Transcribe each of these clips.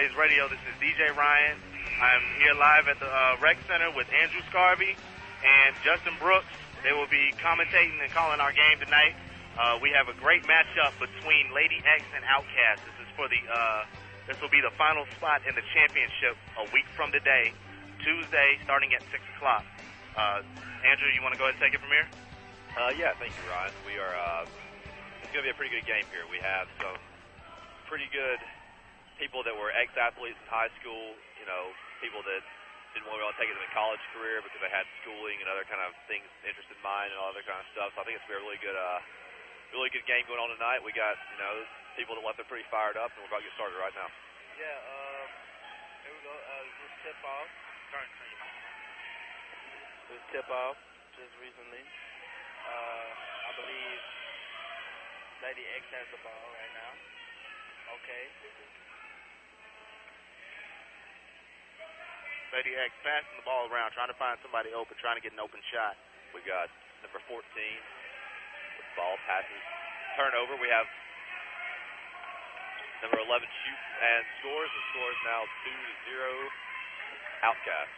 Blaze Radio. This is DJ Ryan. I'm here live at the Rec Center with Andrew Scarvey and Justin Brooks. They will be commentating and calling our game tonight. We have a great matchup between Lady X and Outcast. This is for the this will be the final spot in the championship a week from today, Tuesday, starting at 6 o'clock. Andrew, you want to go ahead and take it from here? Yeah, thank you, Ryan. We are it's going to be a pretty good game here. We have some pretty good people that were ex-athletes in high school, you know, people that didn't want to be able to take it in a college career because they had schooling and other kind of things, interest in mind and all that kind of stuff. So I think it's going to be a really good game going on tonight. We got, you know, people that want them pretty fired up, and we're about to get started right now. Yeah, here we go. This tip-off. This tip-off just recently. I believe Lady X has the ball right now. Okay. Lady X passing the ball around, trying to find somebody open, trying to get an open shot. We got number 14 with ball passes. Turnover. We have number 11 shoots and scores. The score is now 2-0 Outcast.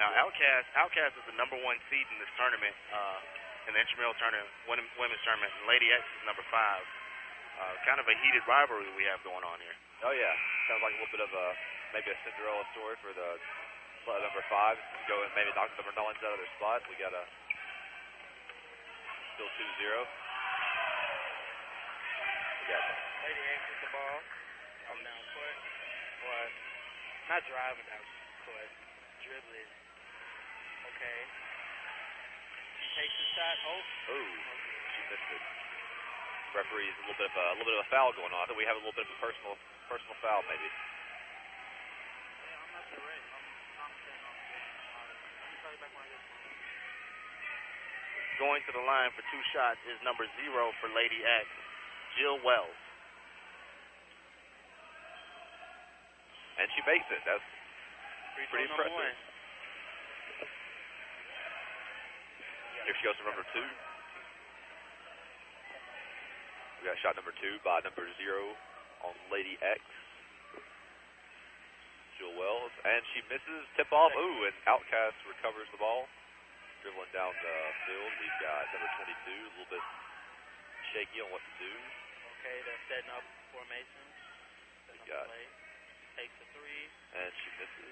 Now Outcast is the number 1 seed in this tournament, in the intramural tournament, women's tournament, and Lady X is number 5. Kind of a heated rivalry we have going on here. Oh yeah, sounds like a little bit of a maybe a Cinderella story for the number 5 go and maybe knock number 9's out of their spot. We got a still 2-0. We got Lady X with the ball. I'm down court. Or not driving down court, dribbling. Okay. She takes the shot. Oh. Ooh, she missed it. Referees, a little bit of a foul going on. I think we have a little bit of a personal foul, maybe. Yeah, I'm not sure. I'm saying I'm back on this. Going to the line for 2 shots is number 0 for Lady X, Jill Wells, and she makes it. That's pretty impressive. Here she goes to number 2. We got shot number 2 by number 0 on Lady X, Jill Wells, and she misses. Tip off. Ooh, and Outcast recovers the ball, dribbling down the field. We've got number 22, a little bit shaky on what to do. Okay, they're setting up formation. We've got play. Takes the 3, and she misses.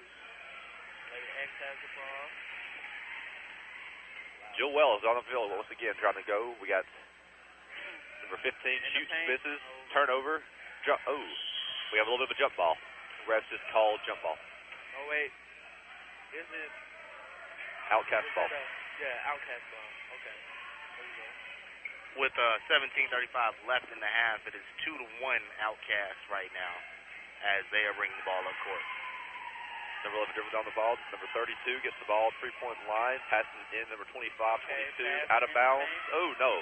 Lady X has the ball. Jill Wells on the field once again, trying to go. We got number 15, shoots, misses, turnover, jump. Oh, we have a little bit of a jump ball. Refs just called jump ball. Oh, wait. This is Outcast ball. Yeah, Outcast ball. Okay. There you go. With 17:35 left in the half, it is 2-1 Outcast right now as they are bringing the ball up court. Number 11 dribbles on the ball. Number 32 gets the ball, 3-point line, passes in. Number 25, 22, out of bounds. Oh, no.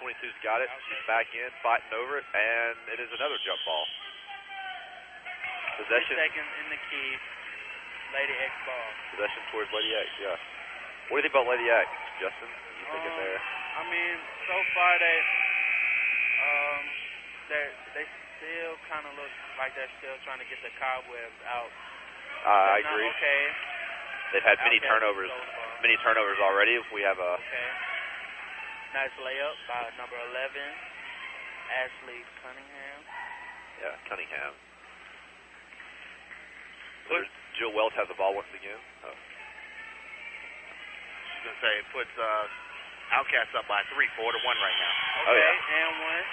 22's got it. She's back in, fighting over it, and it is another jump ball. Possession. 2 seconds in the key. Lady X ball. Possession towards Lady X, yeah. What do you think about Lady X, Justin? What do you think there? I mean, so far they still kind of look like they're still trying to get the cobwebs out. I agree. Okay. They've had many turnovers already. We have a... Okay. Nice layup by number 11, Ashley Cunningham. Yeah, Cunningham. Jill Wells has the ball once again. Oh. I was going to say, it puts Outcast up by 3, 4-1 right now. Okay, oh, yeah. And one.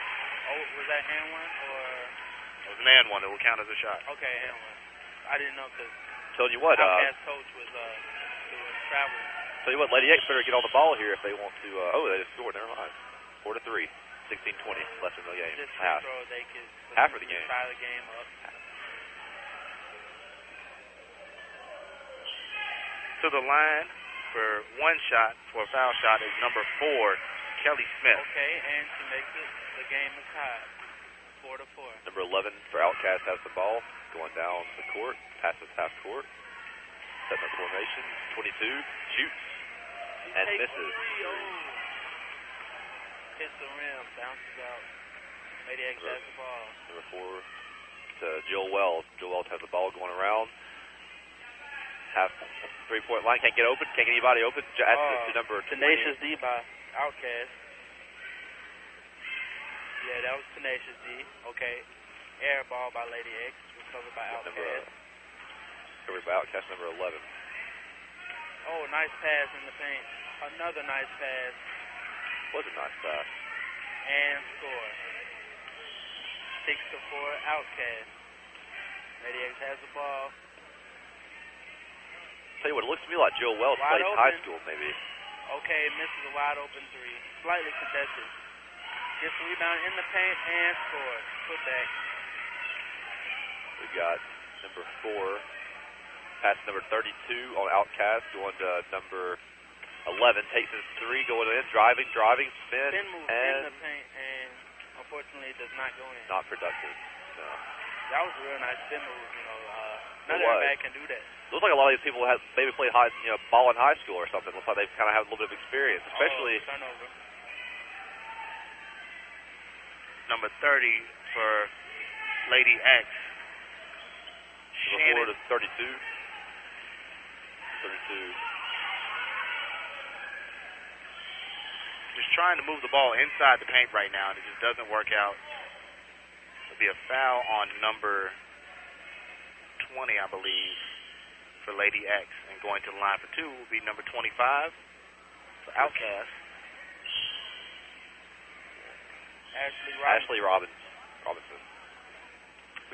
Oh, was that and one? Or? It was an and one. It will count as a shot. Okay, and one. I didn't know because Outcast coach was traveling. Tell you what, Lady X better get on the ball here if they want to. They just scored. Never mind. 4-3, 16-20 left in the game. Half of the game. Tie the game up. To the line for one shot, for a foul shot, is number 4, Kelly Smith. Okay, and she makes it. The game is tied, 4-4. Number 11 for Outcast has the ball, going down the court, passes half court. Set up formation. 22 shoots. And misses. Hits the rim, bounces out. Lady X has the ball. Number 4 to Jill Wells. Jill Wells has the ball going around. Half three-point line. Can't get open. Can't get anybody open. That's the number 20. Tenacious D by Outcast. Yeah, that was Tenacious D. Okay. Air ball by Lady X. Recovered by Outcast. Recovered by Outcast, number 11. Oh, nice pass in the paint. Another nice pass. Was a nice pass. And score. 6-4, Outcast. Lady X has the ball. Tell you what, it looks to me like Joe Wells played high school, maybe. Okay, misses a wide open three. Slightly contested. Gets the rebound in the paint and scores. Put back. We got number 4. Pass number 32 on Outcast going to number 11. Takes his three going in. Driving, spin. Spin move in the paint and unfortunately does not go in. Not productive. No. That was a real nice spin move, you know. Not everybody can do that. Looks like a lot of these people have maybe played ball in high school or something. Looks like they kind of have a little bit of experience, especially. Turnover. Number 30 for Lady X. Number 4 to 32. 32. Just trying to move the ball inside the paint right now, and it just doesn't work out. It'll be a foul on number 20, I believe, for Lady X. And going to the line for 2 will be number 25 for Outcast. Ashley Robinson.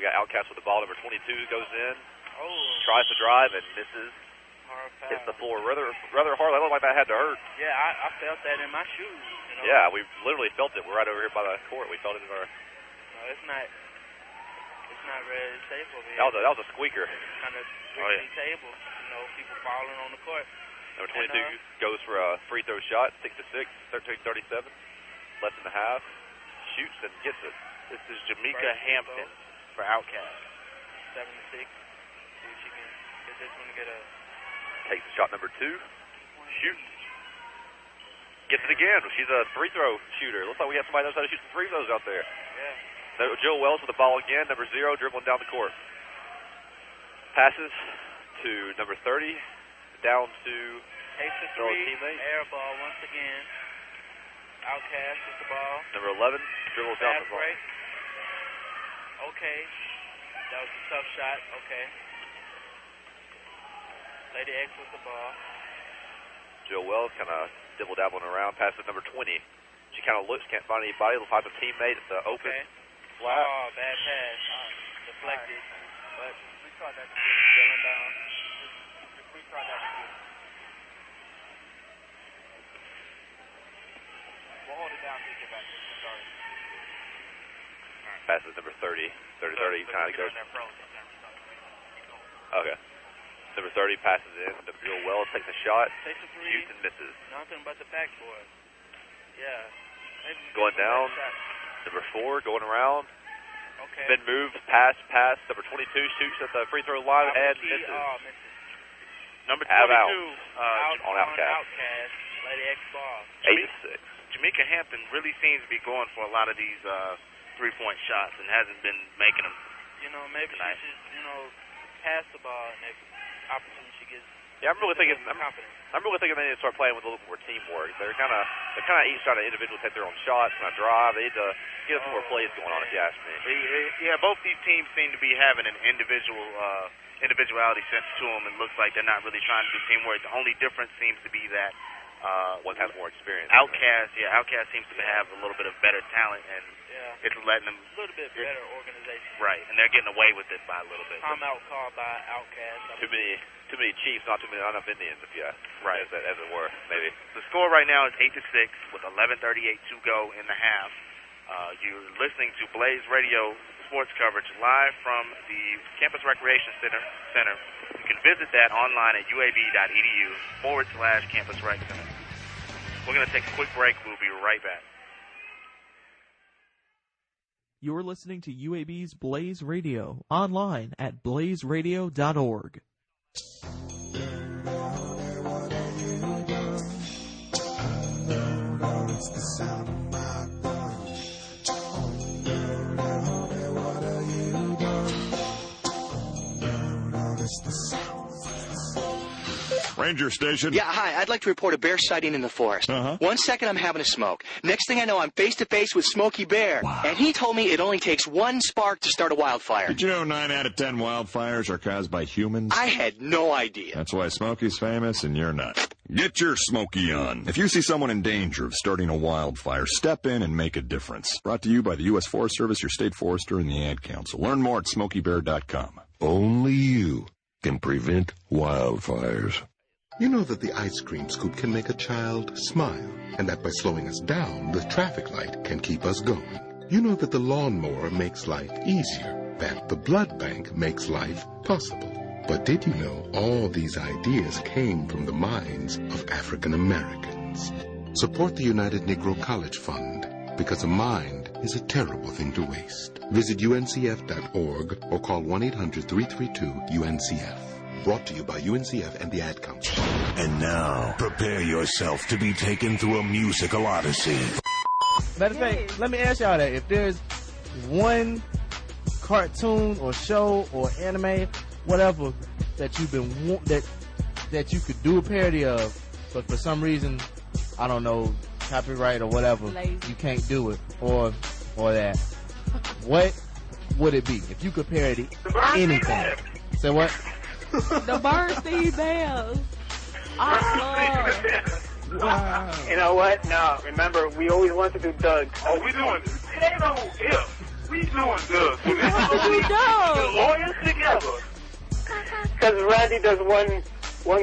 We got Outcast with the ball. Number 22 goes in. Oh. Tries to drive and misses. Hits the floor rather hard. I looked like that had to hurt. Yeah, I felt that in my shoes. You know? Yeah, we literally felt it. We're right over here by the court. We felt it in our... No, it's not really safe over here. That was a squeaker. Kind of rickety table. You know, people falling on the court. Number 22 goes for a free throw shot. 6-6, 13:37. Less than a half. Shoots and gets it. This is Jameika Hampton for Outcast. 7-6. See if she can get this one to get a... Takes shot number 2. Shoots. Gets it again. She's a free throw shooter. Looks like we have somebody knows how to shoot some free throws out there. Yeah. Jill Wells with the ball again. Number 0 dribbling down the court. Passes to number 30. Down to... Takes a three. Air ball once again. Outcast with the ball. Number 11 dribbles down the ball. Okay. That was a tough shot. Okay. Lady X with the ball. Jill Wells kind of dibble-dabbling around. Passes number 20. She kind of looks, can't find anybody. Looks like a teammate at the open. Okay. Flat. Oh, bad pass. Deflected. But we tried that to get it going down. We tried that to get it. We'll hold it down until you get back. Sorry. Right. Passes number 30. 30 kind of goes. Okay. Number 30 passes in. The Jill Wells takes a shot. Takes a three. Shoots and misses. Nothing but the backboard. Yeah. Going down. Number 4 going around. Okay. Been moved. Pass. Number 22 shoots at the free throw line and misses. Number 22 on Outcast. Lady X ball. 8-6. Jameika Hampton really seems to be going for a lot of these three-point shots and hasn't been making them. You know, maybe tonight. She just, pass the ball next opportunity she gets. Yeah, I'm really thinking they need to start playing with a little more teamwork. They're kind of each trying to individually take their own shots, trying to drive. They need to get some more plays going on, if you ask me. Yeah, both these teams seem to be having an individuality sense to them, and looks like they're not really trying to do teamwork. The only difference seems to be that. One has more experience. Outcast seems to have a little bit of better talent, and it's letting them... A little bit better organization. Right, and they're getting away with it by a little bit. Timeout called by Outcast. Too many Chiefs, not enough Indians, if you ask. Right. As it were, maybe. The score right now is 8-6 with 11:38 to go in the half. You're listening to Blaze Radio sports coverage live from the Campus Recreation Center. You can visit that online at uab.edu/Campus Rec Center. We're going to take a quick break. We'll be right back. You're listening to UAB's Blaze Radio, online at blazeradio.org. Ranger Station. Yeah, hi. I'd like to report a bear sighting in the forest. Uh-huh. 1 second, I'm having a smoke. Next thing I know, I'm face-to-face with Smokey Bear. Wow. And he told me it only takes one spark to start a wildfire. Did you know 9 out of 10 wildfires are caused by humans? I had no idea. That's why Smokey's famous and you're not. Get your Smokey on. If you see someone in danger of starting a wildfire, step in and make a difference. Brought to you by the U.S. Forest Service, your state forester, and the Ad Council. Learn more at SmokeyBear.com. Only you can prevent wildfires. You know that the ice cream scoop can make a child smile, and that by slowing us down, the traffic light can keep us going. You know that the lawnmower makes life easier, that the blood bank makes life possible. But did you know all these ideas came from the minds of African Americans? Support the United Negro College Fund, because a mind is a terrible thing to waste. Visit uncf.org or call 1-800-332-UNCF. Brought to you by UNCF and the Ad Council. And now, prepare yourself to be taken through a musical odyssey. Matter of fact, let me ask y'all that. If there's one cartoon or show or anime, whatever, that you've been that you could do a parody of, but for some reason, I don't know, copyright or whatever, you can't do it, or that, what would it be if you could parody anything? Say what? The Berenstain Bears. Oh, wow. You know what? No, remember, we always want to do Doug. Oh, we doing potato if we doing Doug. We lawyers together. Because Randy does one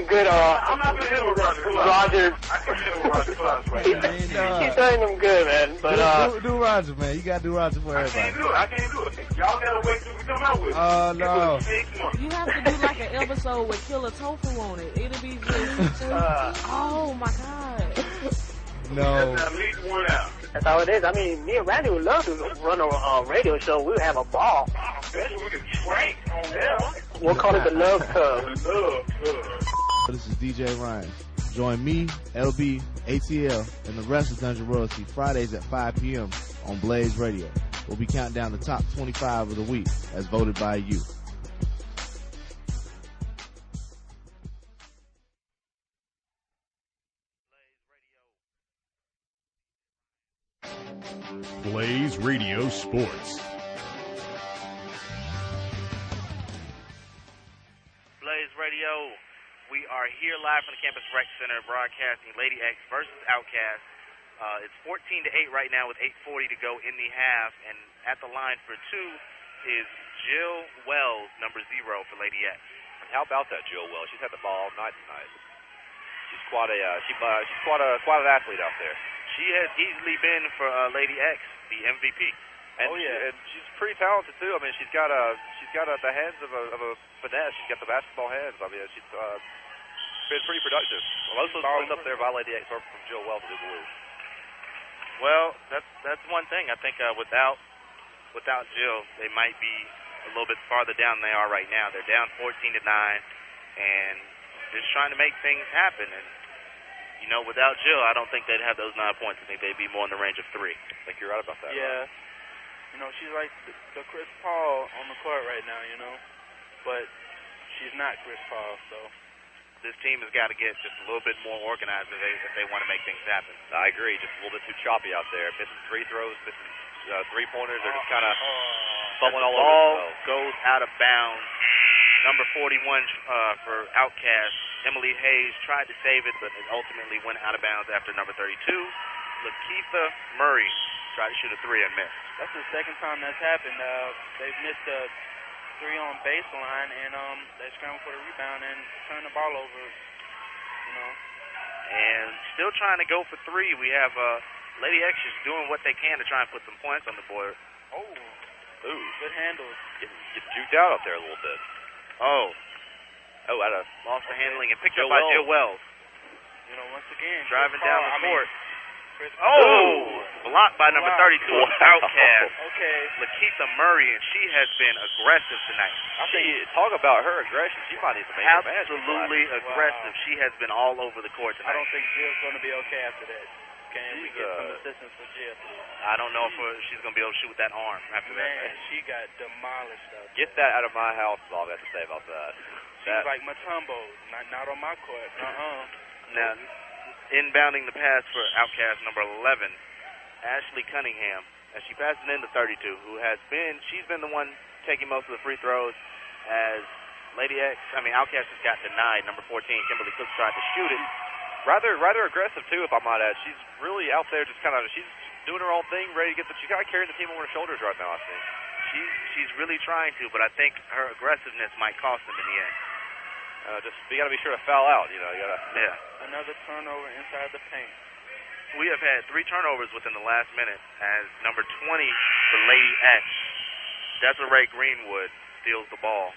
good. I'm not gonna hit with Roger. I can hit with Roger Klaus right now. He's doing them good, man. But do Roger, man. You gotta do Roger for everybody. I can't do it. Y'all gotta wait till we come out with it. Oh no. You have to do like an episode with Killer Tofu on it. It'll be just. Oh my god. No. That's at least 1 hour. That's how it is. I mean, me and Randy would love to run a radio show. We would have a ball. I bet you we could drink on there. We'll call it the Love Club. This is DJ Ryan. Join me, LB, ATL, and the rest of Dungeon Royalty Fridays at 5 p.m. on Blaze Radio. We'll be counting down the top 25 of the week as voted by you. Blaze Radio Sports. Blaze Radio, we are here live from the Campus Rec Center broadcasting Lady X versus Outcast. It's 14 to 8 right now with 8:40 to go in the half, and at the line for two is Jill Wells, number 0 for Lady X. How about that, Jill Wells? She's had the ball all night tonight. She's quite a she's quite an athlete out there. She has easily been for Lady X the MVP. And oh yeah, and she's pretty talented too. I mean, she's got the hands of a finesse. She's got the basketball hands. I mean, she's been pretty productive. Well, most of the balls up there by Lady X are from Jill Wells, I believe. Well, that's one thing. I think without Jill, they might be a little bit farther down than they are right now. They're down 14-9, and just trying to make things happen. And you know, without Jill, I don't think they'd have those 9 points. I think they'd be more in the range of 3. I think you're right about that. Yeah. Right? You know, she's like the Chris Paul on the court right now, you know. But she's not Chris Paul, so. This team has got to get just a little bit more organized if they want to make things happen. I agree. Just a little bit too choppy out there. Missing free throws, missing three-pointers. They're just kind of fumbling all over themselves. Goes out of bounds. Number 41 for Outcast, Emily Hayes tried to save it, but it ultimately went out of bounds after number 32. Lakeitha Murray tried to shoot a 3 and missed. That's the second time that's happened. They've missed a 3 on baseline, and they scrambled for the rebound and turned the ball over, you know. And still trying to go for 3. We have Lady X just doing what they can to try and put some points on the board. Oh, ooh, good handle. Get juked out up there a little bit. Oh, I lost the handling and picked up by Jill Wells. You know, once again, driving down the court. Blocked by number 32, Outcast. Okay. Lakeitha Murray, and she has been aggressive tonight. Talk about her aggression. She might even make a match. Absolutely aggressive. Wow. She has been all over the court tonight. I don't think Jill's going to be okay after that. Can we get some assistance for Jill? I don't know if she's going to be able to shoot with that arm after that. Man, she got demolished though. Get that out of my house is all I have to say about that. She's like Matumbo, not on my court. Now, inbounding the pass for Outcast number 11, Ashley Cunningham, and she passes it into 32, who has been, she's been the one taking most of the free throws as Outcast has got denied. Number 14, Kimberly Cook tried to shoot it. Rather aggressive, too, if I might add. She's really out there just kind of, she's doing her own thing, ready to get the, she's kind of carrying the team on her shoulders right now, I think. She's really trying to, but I think her aggressiveness might cost them in the end. Just you got to be sure to foul out, you know. You got to. Yeah. Another turnover inside the paint. We have had 3 turnovers within the last minute as number 20 for Lady X, Desiree Greenwood, steals the ball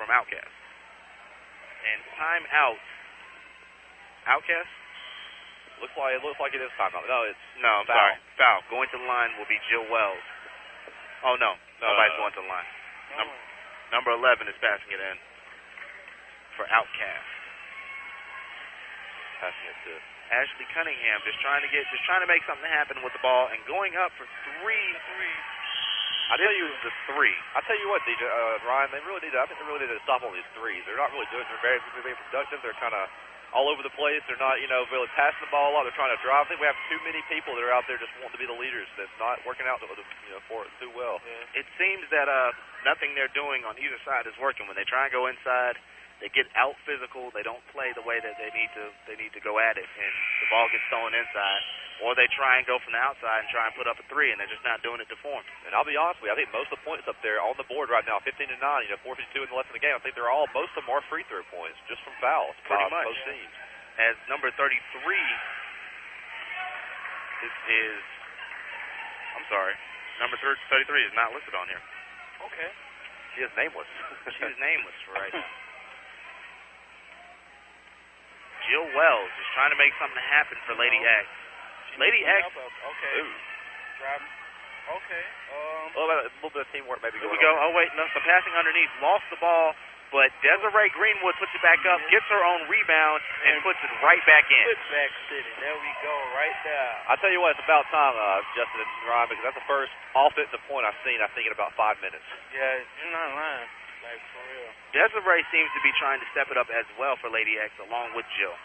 from Outcast. And timeout. Outcast? Looks like it is timeout. No, I'm foul. Sorry. Foul. Going to the line will be Jill Wells. Oh no, nobody's going to the line. Number 11 is passing it in for Outcast. Passing it to Ashley Cunningham, just trying to make something happen with the ball and going up for three. I tell you, the three. I tell you what, DJ Ryan, I think they really need to stop all these threes. They're not really doing it. They're very productive. They're kind of all over the place. They're not, really passing the ball a lot. They're trying to drive. I think we have too many people that are out there just wanting to be the leaders. That's not working out for it too well. Yeah. It seems that nothing they're doing on either side is working. When they try and go inside, they get out physical. They don't play the way that they need to go at it, and the ball gets thrown inside. Or they try and go from the outside and try and put up a three, and they're just not doing it to form. And I'll be honest with you, I think most of the points up there on the board right now, 15-9, 4:52 in the left of the game, I think most of them are free throw points, just from fouls. Pretty much. Both teams. As number 33, number 33 is not listed on here. Okay. She is nameless. She is nameless for right now. Jill Wells is trying to make something happen for Lady X. Lady X. Okay. Ooh. Driving. Okay. A little bit of teamwork maybe. Here we go. Oh, wait. No, some passing underneath. Lost the ball, but Desiree Greenwood puts it back up, gets her own rebound, and puts it right back in. Putback City. There we go. Right there. I tell you what, it's about time, Justin and Ryan, because that's the first offensive point I've seen, I think, in about 5 minutes. Yeah, you're not lying. Like, for real. Desiree seems to be trying to step it up as well for Lady X, along with Jill.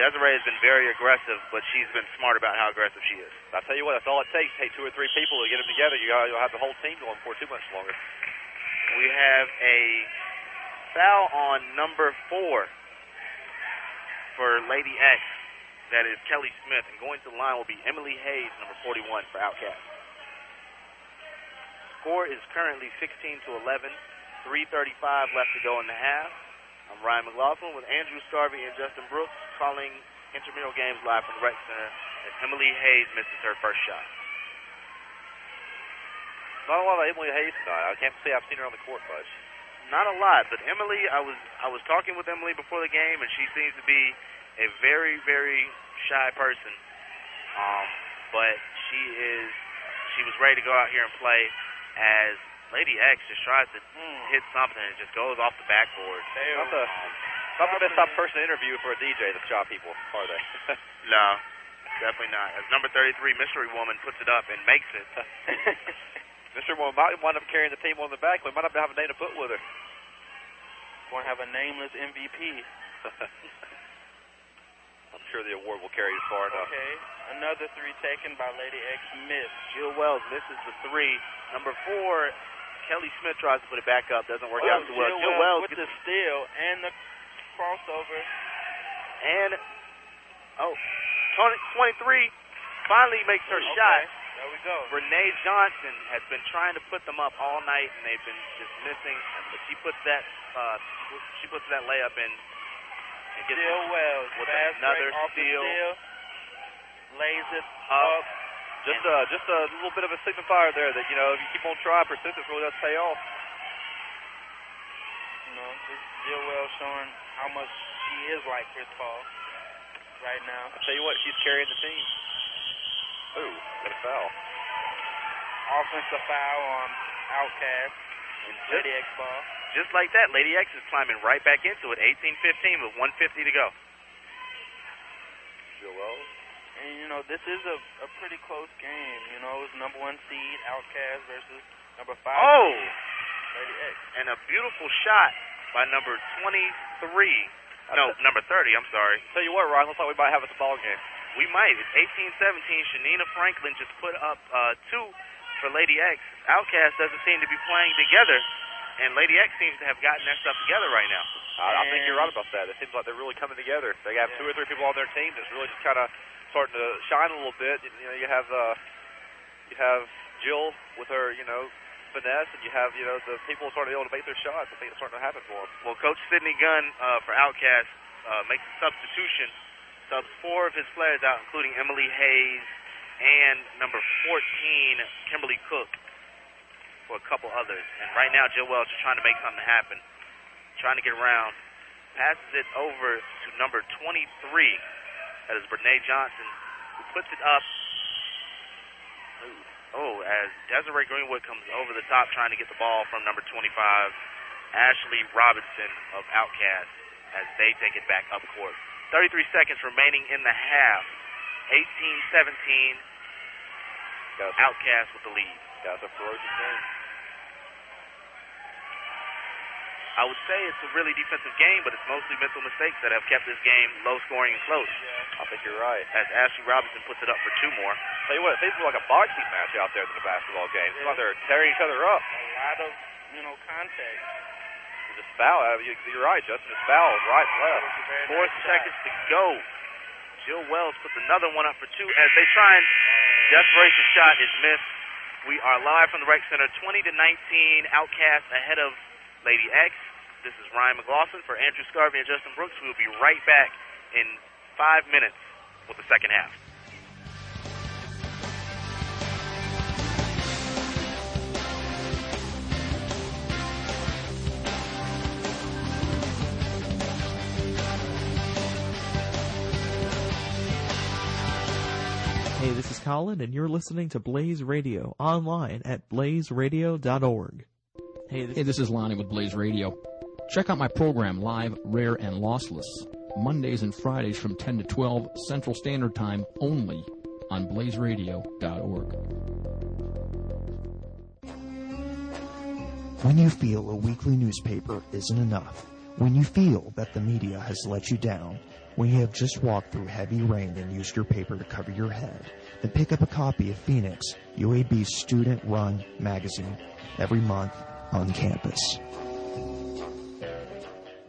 Desiree has been very aggressive, but she's been smart about how aggressive she is. I tell you what, that's all it takes. Take 2 or 3 people to get them together. You'll have the whole team going for too much longer. We have a foul on number 4 for Lady X. That is Kelly Smith. And going to the line will be Emily Hayes, number 41 for Outcast. Score is currently 16-11. 3:35 left to go in the half. I'm Ryan McLaughlin with Andrew Scarvey and Justin Brooks calling intramural games live from the Rex Center as Emily Hayes misses her first shot. Not a lot of Emily Hayes tonight. I can't say I've seen her on the court much. Not a lot, but Emily, I was talking with Emily before the game, and she seems to be a very, very shy person. But she was ready to go out here and play as Lady X just tries to hit something and it just goes off the backboard. Not the best person to interview for a DJ, the shot people, are they? No, definitely not. As number 33, Mystery Woman, puts it up and makes it. Mystery Woman might wind up carrying the team on the back. We might not have a name to put with her. We're going to have a nameless MVP. I'm sure the award will carry you far enough. Okay, another three taken by Lady X Miss. Jill Wells misses the three. Number 4... Kelly Smith tries to put it back up. Doesn't work out too well. Jill Wells with the steal and the crossover. And, 23 finally makes her shot. There we go. Renee Johnson has been trying to put them up all night, and they've been just missing. But she puts that layup in. And gets Jill Wells with another steal. Lays it up. Just a little bit of a signifier there that, if you keep on trying, persistence really does pay off. Just Jill Wells showing how much she is like Chris Paul right now. I'll tell you what, she's carrying the team. Ooh, what a foul. Offensive foul on Outcast and Lady X ball. Just like that, Lady X is climbing right back into it, 18-15 with 1:50 to go. Jill Wells. And, you know, this is a pretty close game. You know, it's number one seed, Outcast, versus number five seed, Lady X. And a beautiful shot by number 23. No, number 30, I'm sorry. Tell you what, Ryan, looks like we might have a ball game. We might. It's 18-17. Shanina Franklin just put up two for Lady X. Outcast doesn't seem to be playing together, and Lady X seems to have gotten their stuff together right now. I think you're right about that. It seems like they're really coming together. They have two or three people on their team that's really just kind of starting to shine a little bit. You know, you have Jill with her, you know, finesse, and you have, you know, the people sort of able to make their shots. I think it's starting to happen for them. Well, Coach Sydney Gunn for Outcast makes a substitution. Subs four of his players out, including Emily Hayes and number 14, Kimberly Cook, for a couple others. And right now, Jill Wells is trying to make something happen, trying to get around. Passes it over to number 23. That is Renee Johnson, who puts it up. As Desiree Greenwood comes over the top trying to get the ball from number 25, Ashley Robinson of Outcast, as they take it back up court. 33 seconds remaining in the half. 18-17. Outcast with the lead. That's a ferocious game. I would say it's a really defensive game, but it's mostly mental mistakes that have kept this game low scoring and close. I think you're right. As Ashley Robinson puts it up for two more. Tell you what, it seems like a boxing match out there in the basketball game. It's like they're tearing each other up. A lot of, you know, contact. It's a foul. You're right, Justin. It's fouled right and left. 4 seconds to go. Jill Wells puts another one up for two as they try and desperation shot is missed. We are live from the Rec Center. 20-19, Outcast ahead of Lady X. This is Ryan McLaughlin for Andrew Scarvey and Justin Brooks. We'll be right back in 5 minutes with the second half. Hey, this is Colin, and you're listening to Blaze Radio online at blazeradio.org. Hey, this is Lonnie with Blaze Radio. Check out my program, Live, Rare, and Lossless, Mondays and Fridays from 10 to 12 Central Standard Time only on blazeradio.org. When you feel a weekly newspaper isn't enough, when you feel that the media has let you down, when you have just walked through heavy rain and used your paper to cover your head, then pick up a copy of Phoenix, UAB's student-run magazine, every month on campus.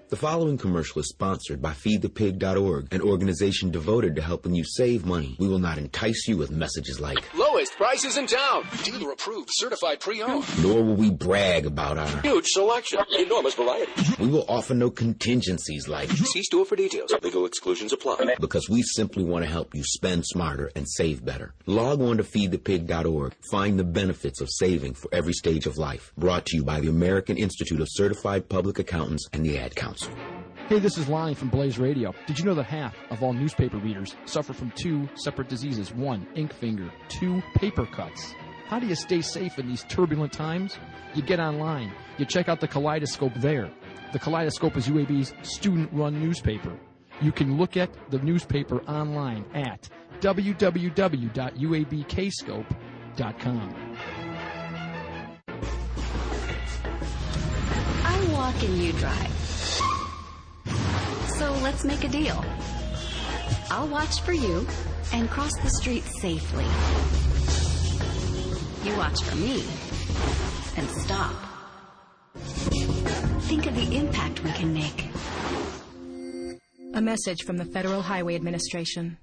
The following commercial is sponsored by FeedThePig.org, an organization devoted to helping you save money. We will not entice you with messages like, lowest prices in town, dealer approved, certified pre-owned. Nor will we brag about our huge selection, enormous variety. We will offer no contingencies like, see store for details. Legal exclusions apply. Because we simply want to help you spend smarter and save better. Log on to FeedThePig.org. Find the benefits of saving for every stage of life. Brought to you by the American Institute of Certified Public Accountants and the Ad Council. Hey, this is Lonnie from Blaze Radio. Did you know that half of all newspaper readers suffer from two separate diseases? One, ink finger. Two, paper cuts. How do you stay safe in these turbulent times? You get online. You check out the Kaleidoscope there. The Kaleidoscope is UAB's student-run newspaper. You can look at the newspaper online at www.uabkscope.com. I walk and you drive. So let's make a deal. I'll watch for you and cross the street safely. You watch for me and stop. Think of the impact we can make. A message from the Federal Highway Administration.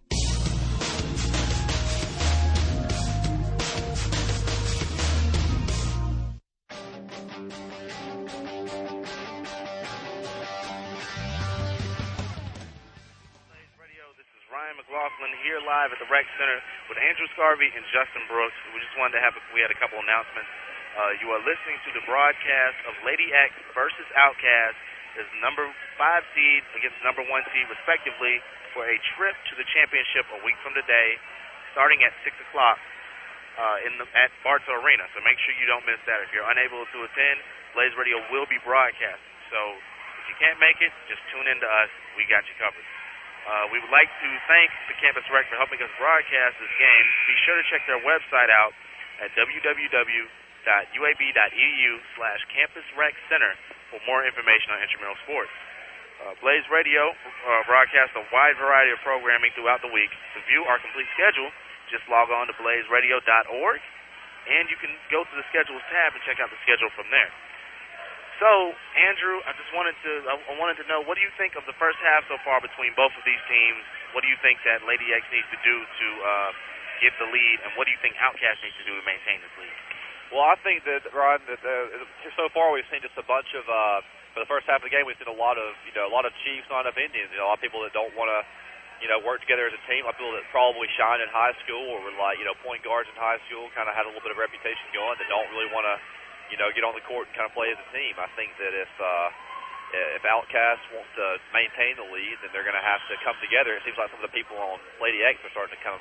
Here live at the Rec Center with Andrew Scarvey and Justin Brooks. We just wanted to have we had a couple announcements. You are listening to the broadcast of Lady X versus Outcast. It's number 5 seed against number 1 seed, respectively, for a trip to the championship a week from today, starting at 6 o'clock at Bartow Arena. So make sure you don't miss that. If you're unable to attend, Blaze Radio will be broadcasting. So if you can't make it, just tune in to us. We got you covered. We would like to thank the Campus Rec for helping us broadcast this game. Be sure to check their website out at www.uab.edu/Campus Rec Center for more information on intramural sports. Blaze Radio broadcasts a wide variety of programming throughout the week. To view our complete schedule, just log on to blazeradio.org, and you can go to the Schedules tab and check out the schedule from there. So, Andrew, I wanted to know, what do you think of the first half so far between both of these teams? What do you think that Lady X needs to do to get the lead, and what do you think Outcast needs to do to maintain this lead? Well, I think that, Ryan, that so far we've seen just a bunch of, for the first half of the game, we've seen a lot of Chiefs, not enough Indians. You know, a lot of people that don't want to, work together as a team. A lot of people that probably shined in high school or were like, point guards in high school, kind of had a little bit of reputation going that don't really want to, get on the court and kind of play as a team. I think that if Outcast wants to maintain the lead, then they're going to have to come together. It seems like some of the people on Lady X are starting to come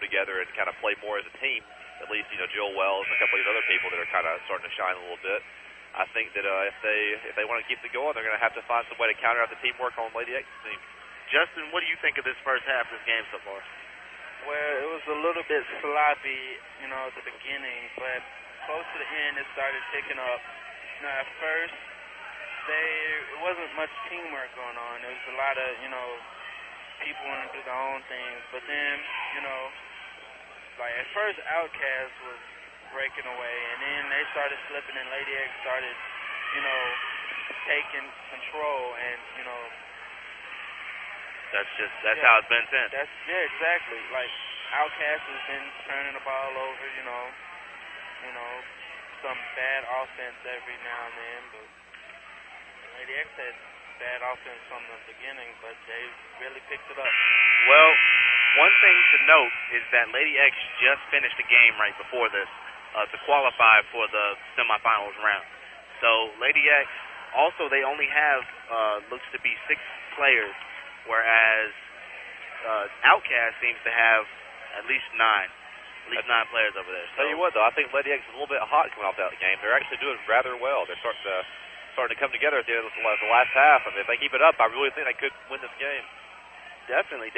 together and kind of play more as a team. At least Jill Wells and a couple of these other people that are kind of starting to shine a little bit. I think that if they want to keep it going, they're going to have to find some way to counter out the teamwork on Lady X's team. Justin, what do you think of this first half of this game so far? Well, it was a little bit sloppy, at the beginning, but close to the end, it started picking up. At first, it wasn't much teamwork going on. There was a lot of, people wanting to do their own things. But then, at first, Outcast was breaking away, and then they started slipping, and Lady X started, taking control, and, That's how it's been since. Yeah, exactly. Outcast has been turning the ball over, some bad offense every now and then, but Lady X had bad offense from the beginning, but they really picked it up. Well, one thing to note is that Lady X just finished a game right before this to qualify for the semifinals round. So Lady X, also they only have, looks to be 6 players, whereas Outcast seems to have at least 9. At least 9 players over there. So. Tell you what, though, I think Lady X is a little bit hot coming off that game. They're actually doing rather well. They're starting to come together at the end of the last half. I mean, if they keep it up, I really think they could win this game. Definitely.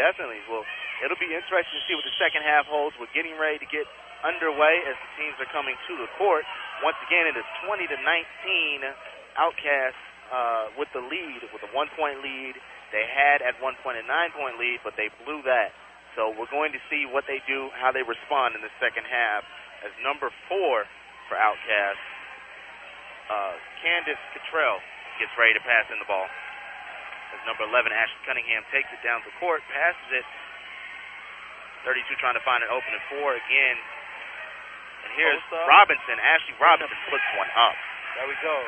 Well, it'll be interesting to see what the second half holds. We're getting ready to get underway as the teams are coming to the court. Once again, it is 20-19 Outcast with the lead, with a 1-point lead. They had at one point a 9-point lead, but they blew that. So we're going to see what they do, how they respond in the second half. As number 4 for Outcast, Candace Cottrell gets ready to pass in the ball. As number 11, Ashley Cunningham takes it down the court, passes it. 32 trying to find an open and 4 again. And here's Robinson. Ashley Robinson puts one up. There we go.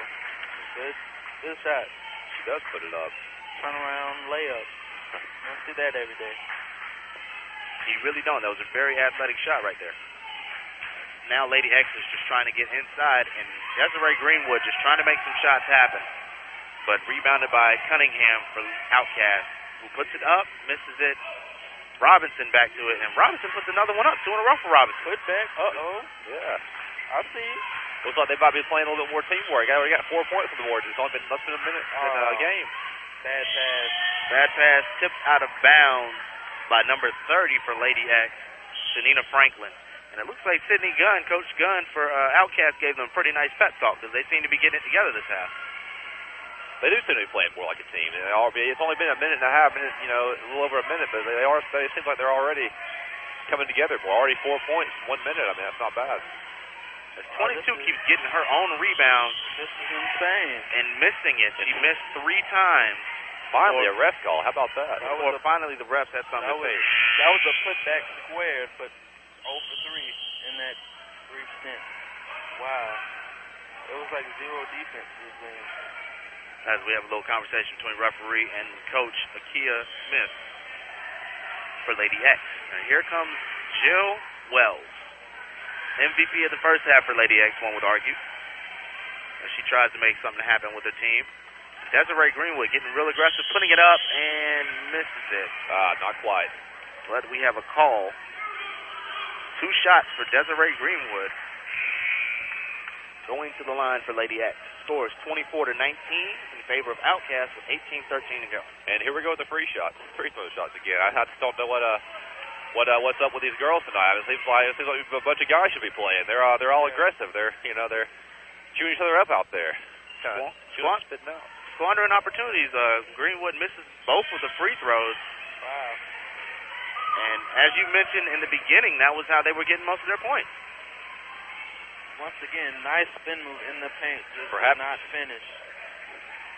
Good shot. She does put it up. Turnaround layup. You don't see that every day. You really don't. That was a very athletic shot right there. Now Lady X is just trying to get inside, and Desiree Greenwood just trying to make some shots happen. But rebounded by Cunningham for Outcast, who puts it up, misses it. Robinson back to it, and Robinson puts another one up. 2 in a row for Robinson. Put back. Uh-oh. Yeah. I see. Looks like they might be playing a little bit more teamwork. I already got 4 points on the board. It's only been less than a minute in the game. Bad pass. Tipped out of bounds by number 30 for Lady X, Shanina Franklin. And it looks like Sydney Gunn, Coach Gunn for Outcast, gave them a pretty nice pep talk because they seem to be getting it together this half. They do seem to be playing more like a team. It's only been a minute and a half, a little over a minute, but they seem like they're already coming together. We're already 4 points in 1 minute. I mean, that's not bad. 22 keeps getting her own rebound. This is insane. And missing it. She missed 3 times. Finally, a ref call. How about that? Finally, the refs had something to say. That was a putback squared, but 0 for 3 in that brief stint. Wow. It was like zero defense this game. As we have a little conversation between referee and coach Akia Smith for Lady X. And here comes Jill Wells, MVP of the first half for Lady X, one would argue. And she tries to make something happen with her team. Desiree Greenwood getting real aggressive, putting it up, and misses it. Not quite. But we have a call. 2 shots for Desiree Greenwood. going to the line for Lady X. Score is 24-19 in favor of Outcast with 18:13 to go. And here we go with the free throw shots again. I don't know what's up with these girls tonight. It seems like a bunch of guys should be playing. They're all aggressive. They're chewing each other up out there. Squandering opportunities. Greenwood misses both of the free throws. Wow. And as you mentioned in the beginning, that was how they were getting most of their points. Once again, nice spin move in the paint. Just perhaps not finished.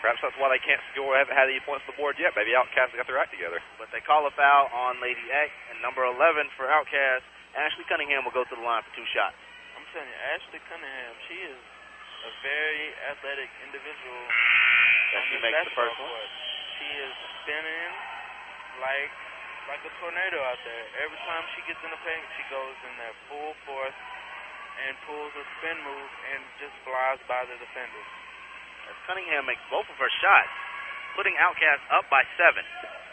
Perhaps that's why they can't score. Haven't had any points on the board yet. Maybe Outcast got their act together. But they call a foul on Lady X, and number 11 for Outcast, Ashley Cunningham, will go to the line for two shots. I'm telling you, Ashley Cunningham, she is a very athletic individual. And she makes the first one. She is spinning like a tornado out there. Every time she gets in the paint, she goes in there full force and pulls a spin move and just flies by the defenders. As Cunningham makes both of her shots, putting Outcast up by 7.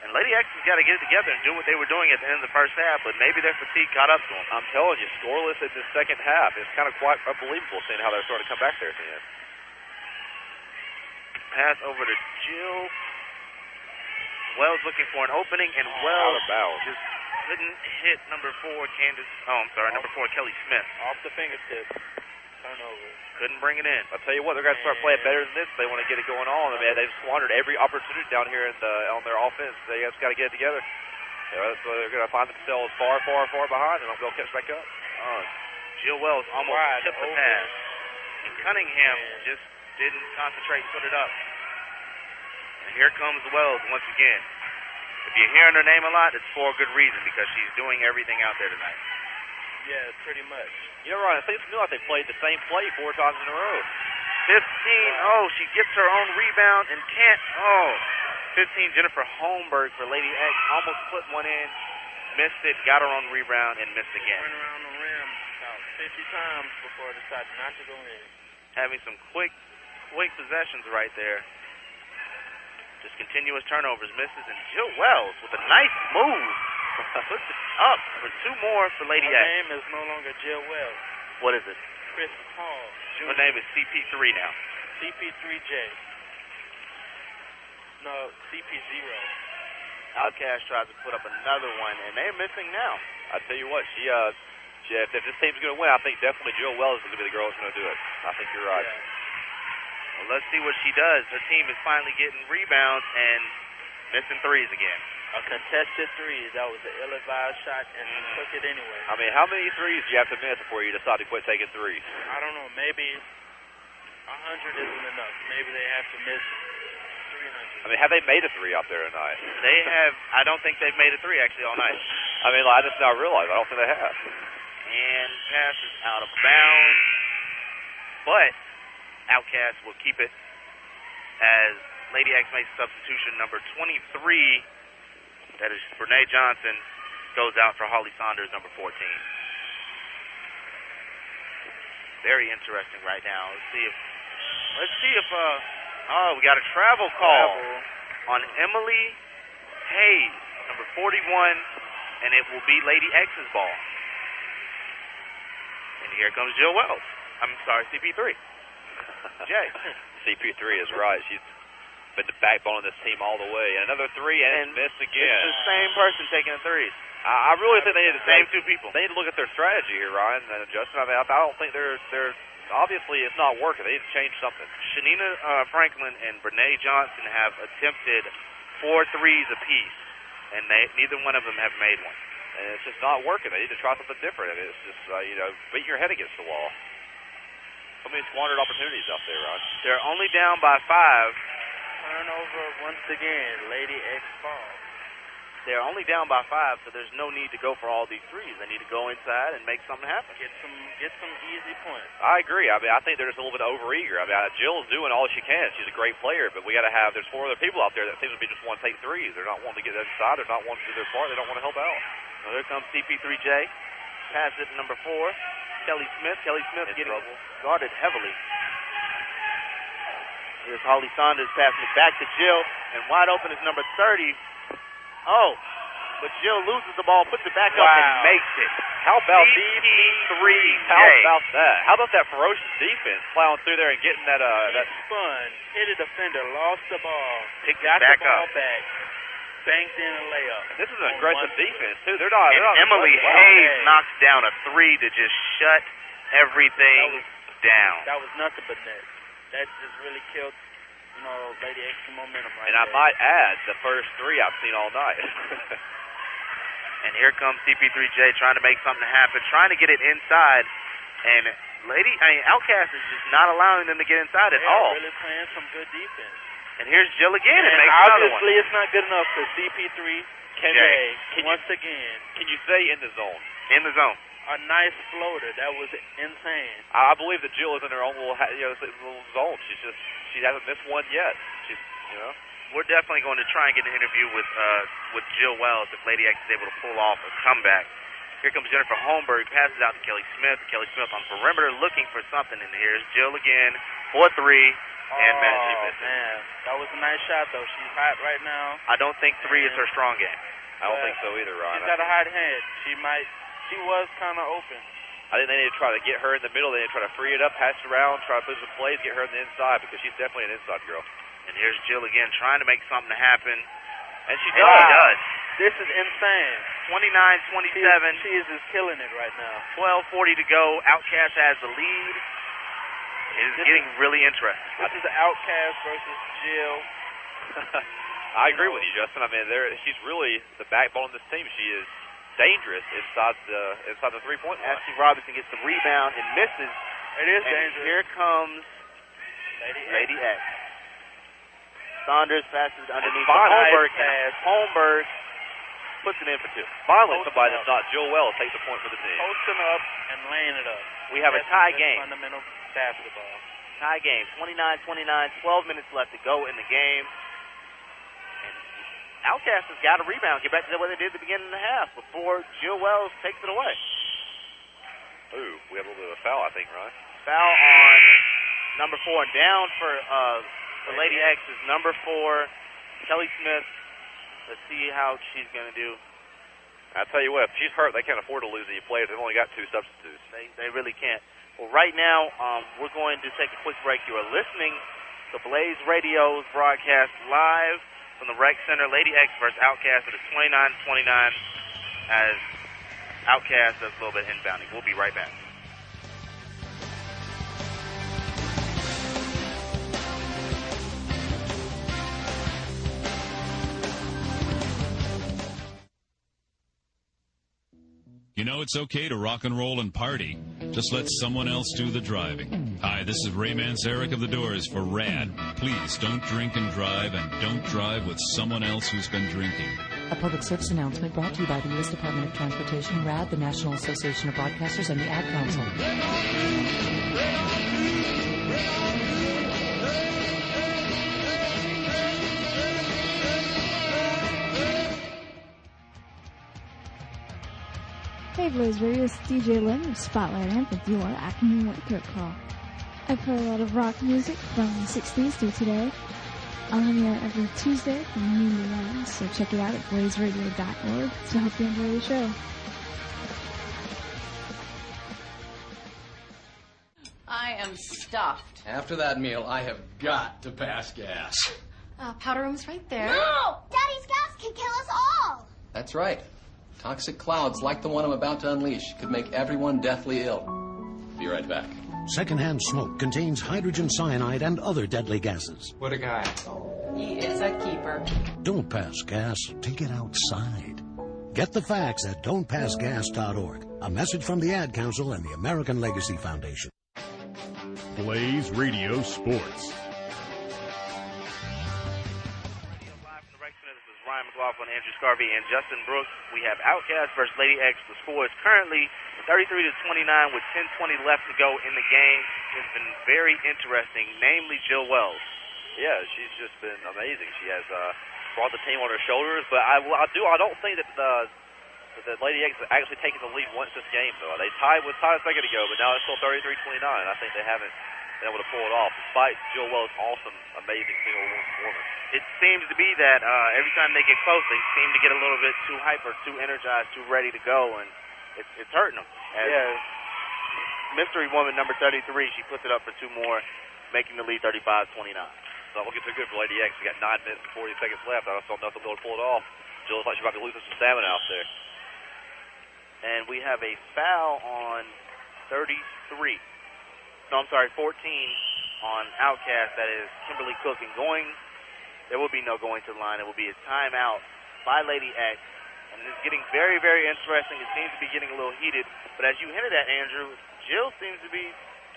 And Lady X has got to get it together and do what they were doing at the end of the first half, but maybe their fatigue caught up to them. I'm telling you, scoreless in the second half. It's kind of quite unbelievable seeing how they're starting to come back there at the end. Pass over to Jill. Wells looking for an opening, and Wells just couldn't hit number four, Kelly Smith. Off the fingertips. Turnover. Couldn't bring it in. I'll tell you what, they're going to start playing better than this. They want to get it going on. I mean, they've squandered every opportunity down here on their offense. They just got to get it together. So they're going to find themselves far, far, far behind, and they'll catch back up. Jill Wells almost tipped the pass. And Cunningham just didn't concentrate and put it up. And here comes Wells once again. If you're hearing her name a lot, it's for a good reason, because she's doing everything out there tonight. Yeah, pretty much. You know, Ryan, it seems to me like they played the same play 4 times in a row. 15, she gets her own rebound and can't, 15, Jennifer Holmberg for Lady X, almost put one in, missed it, got her own rebound, and missed again. Went around the rim about 50 times before it decided not to go in. Having some quick possessions right there. Just continuous turnovers, misses, and Jill Wells with a nice move. Puts it up for 2 more for Lady X. Her name is no longer Jill Wells. What is it? Chris Paul. Her name is CP3 now. CP3J. No, CP0. Outcast tries to put up another one, and they're missing now. I tell you what, she if this team's going to win, I think definitely Jill Wells is going to be the girl who's going to do it. I think you're right. Yeah. Well, let's see what she does. Her team is finally getting rebounds and missing threes again. A contested three. That was an ill-advised shot, and he took it anyway. I mean, how many threes do you have to miss before you decide to quit taking threes? I don't know. Maybe 100 isn't enough. Maybe they have to miss 300. I mean, have they made a three out there tonight? They have. I don't think they've made a three, actually, all night. I mean, I just now realize. I don't think they have. And pass is out of bounds. But Outcast will keep it as Lady X makes substitution number 23. That is Renee Johnson, goes out for Holly Saunders, number 14. Very interesting right now. Let's see if we got a travel call on Emily Hayes, number 41, and it will be Lady X's ball. And here comes Jill Wells. I'm sorry, CP3. Jay. CP3 is right. She's been the backbone of this team all the way. Another three and missed again. It's the same person taking the threes. I really think they need to same two people. They need to look at their strategy here, Ryan and Justin. I mean, I don't think they're obviously it's not working. They need to change something. Shanina Franklin and Renee Johnson have attempted 4 threes apiece, and neither one of them have made one. And it's just not working. They need to try something different. I mean, it's just beat your head against the wall. So many squandered opportunities out there, Ryan. They're only down by 5. Turnover once again, Lady X falls. They're only down by 5, so there's no need to go for all these threes. They need to go inside and make something happen. Get some easy points. I agree. I mean, I think they're just a little bit overeager. I mean, Jill's doing all she can. She's a great player, but there's 4 other people out there that seems to be just want to take threes. They're not wanting to get inside. They're not wanting to do their part. They don't want to help out. Well, here comes CP3J. Pass it to number 4, Kelly Smith. Kelly Smith getting guarded heavily. Here's Holly Saunders passing it back to Jill, and wide open is number 30. But Jill loses the ball, puts it back up, and makes it. How about these threes? How about that? How about that ferocious defense plowing through there and getting that? That spun, hit a defender, lost the ball, got the ball back, banked in a layup. And this is an aggressive defense too. They're not. Emily Hayes knocks down a three to just shut everything down. That was nothing but that. That just really killed. You know, Lady X momentum right there. And I might add the first three I've seen all night. And here comes CP3J trying to make something happen, trying to get it inside. And Outcast is just not allowing them to get inside at all. They're really playing some good defense. And here's Jill again. And makes obviously it's not good enough for CP3J once again. Can you say in the zone? In the zone. A nice floater. That was insane. I believe that Jill is in her own little zone. She hasn't missed one yet. We're definitely going to try and get an interview with Jill Wells if Lady X is able to pull off a comeback. Here comes Jennifer Holmberg, passes out to Kelly Smith. Kelly Smith on perimeter looking for something, and here's Jill again, 4-3, and she misses. Man, that was a nice shot, though. She's hot right now. I don't think three is her strong game. I don't think so either, Ron. She's got a hot hand. She was kind of open. I think they need to try to get her in the middle. They need to try to free it up, pass it around, try to put some plays, get her on the inside, because she's definitely an inside girl. And here's Jill again trying to make something happen. And she does. This is insane. 29-27. She is just killing it right now. 12:40 to go. Outcast has the lead. This is really interesting. This is Outcast versus Jill. I agree with you, Justin. I mean, she's really the backbone of this team. She is dangerous inside the three-point line. Ashley Robinson gets the rebound and misses. It is dangerous. Here comes Lady X. Saunders passes underneath Holmberg, and Holmberg puts it in for two. Finally, somebody that's not Jill Wells takes a point for the team. Post him up and laying it up. We have a tie game. Fundamental basketball. Tie game, 29-29, 12 minutes left to go in the game. And Outcast has got a rebound. Get back to what they did at the beginning of the half before Jill Wells takes it away. Ooh, we have a little bit of a foul, I think, Ron. Foul on number four. Down for Lady X is number four, Kelly Smith. Let's see how she's going to do. I tell you what, if she's hurt, they can't afford to lose any players. They've only got two substitutes. They really can't. Well, right now, we're going to take a quick break. You are listening to Blaze Radio's broadcast live from the Rec Center. Lady X versus Outcast. It is 29-29 as Outcast does a little bit inbounding. We'll be right back. You know, it's okay to rock and roll and party. Just let someone else do the driving. Hi, this is Ray Manzarek of The Doors for RAD. Please don't drink and don't drive with someone else who's been drinking. A public service announcement brought to you by the U.S. Department of Transportation, RAD, the National Association of Broadcasters, and the Ad Council. Hey, Blaze Radio, it's DJ Lynn with Spotlight Amp with your Acme Wake-Up Call. I play a lot of rock music from the 60s through today. I'm here every Tuesday from noon to 1, so check it out at blazeradio.org to help you enjoy the show. I am stuffed. After that meal, I have got to pass gas. Powder room's right there. No! Daddy's gas can kill us all! That's right. Toxic clouds like the one I'm about to unleash could make everyone deathly ill. Be right back. Secondhand smoke contains hydrogen cyanide and other deadly gases. What a guy. He is a keeper. Don't pass gas. Take it outside. Get the facts at don'tpassgas.org. A message from the Ad Council and the American Legacy Foundation. Blaze Radio Sports. Ryan McLaughlin, Andrew Scarvey, and Justin Brooks. We have Outcast versus Lady X. The score is currently 33-29 with 10:20 left to go in the game. It's been very interesting, namely Jill Wells. Yeah, she's just been amazing. She has brought the team on her shoulders, but I don't think that the Lady X has actually taken the lead once this game, though. They tied with a second ago, but now it's still 33-29. I think they haven't been able to pull it off, despite Jill Wells' awesome, amazing single woman. It seems to be that every time they get close, they seem to get a little bit too hyper, too energized, too ready to go, and it's hurting them. Yeah. Mystery Woman number 33, she puts it up for two more, making the lead 35-29. So we'll get to good for Lady X. We got 9 minutes and 40 seconds left. I don't know if they'll pull it off. Jill looks like she might be losing some stamina out there. And we have a foul on 33. No, I'm sorry, 14 on Outcast. That is Kimberly Cook. And going, there will be no going to the line. It will be a timeout by Lady X. And it's getting very, very interesting. It seems to be getting a little heated. But as you hinted at, Andrew, Jill seems to be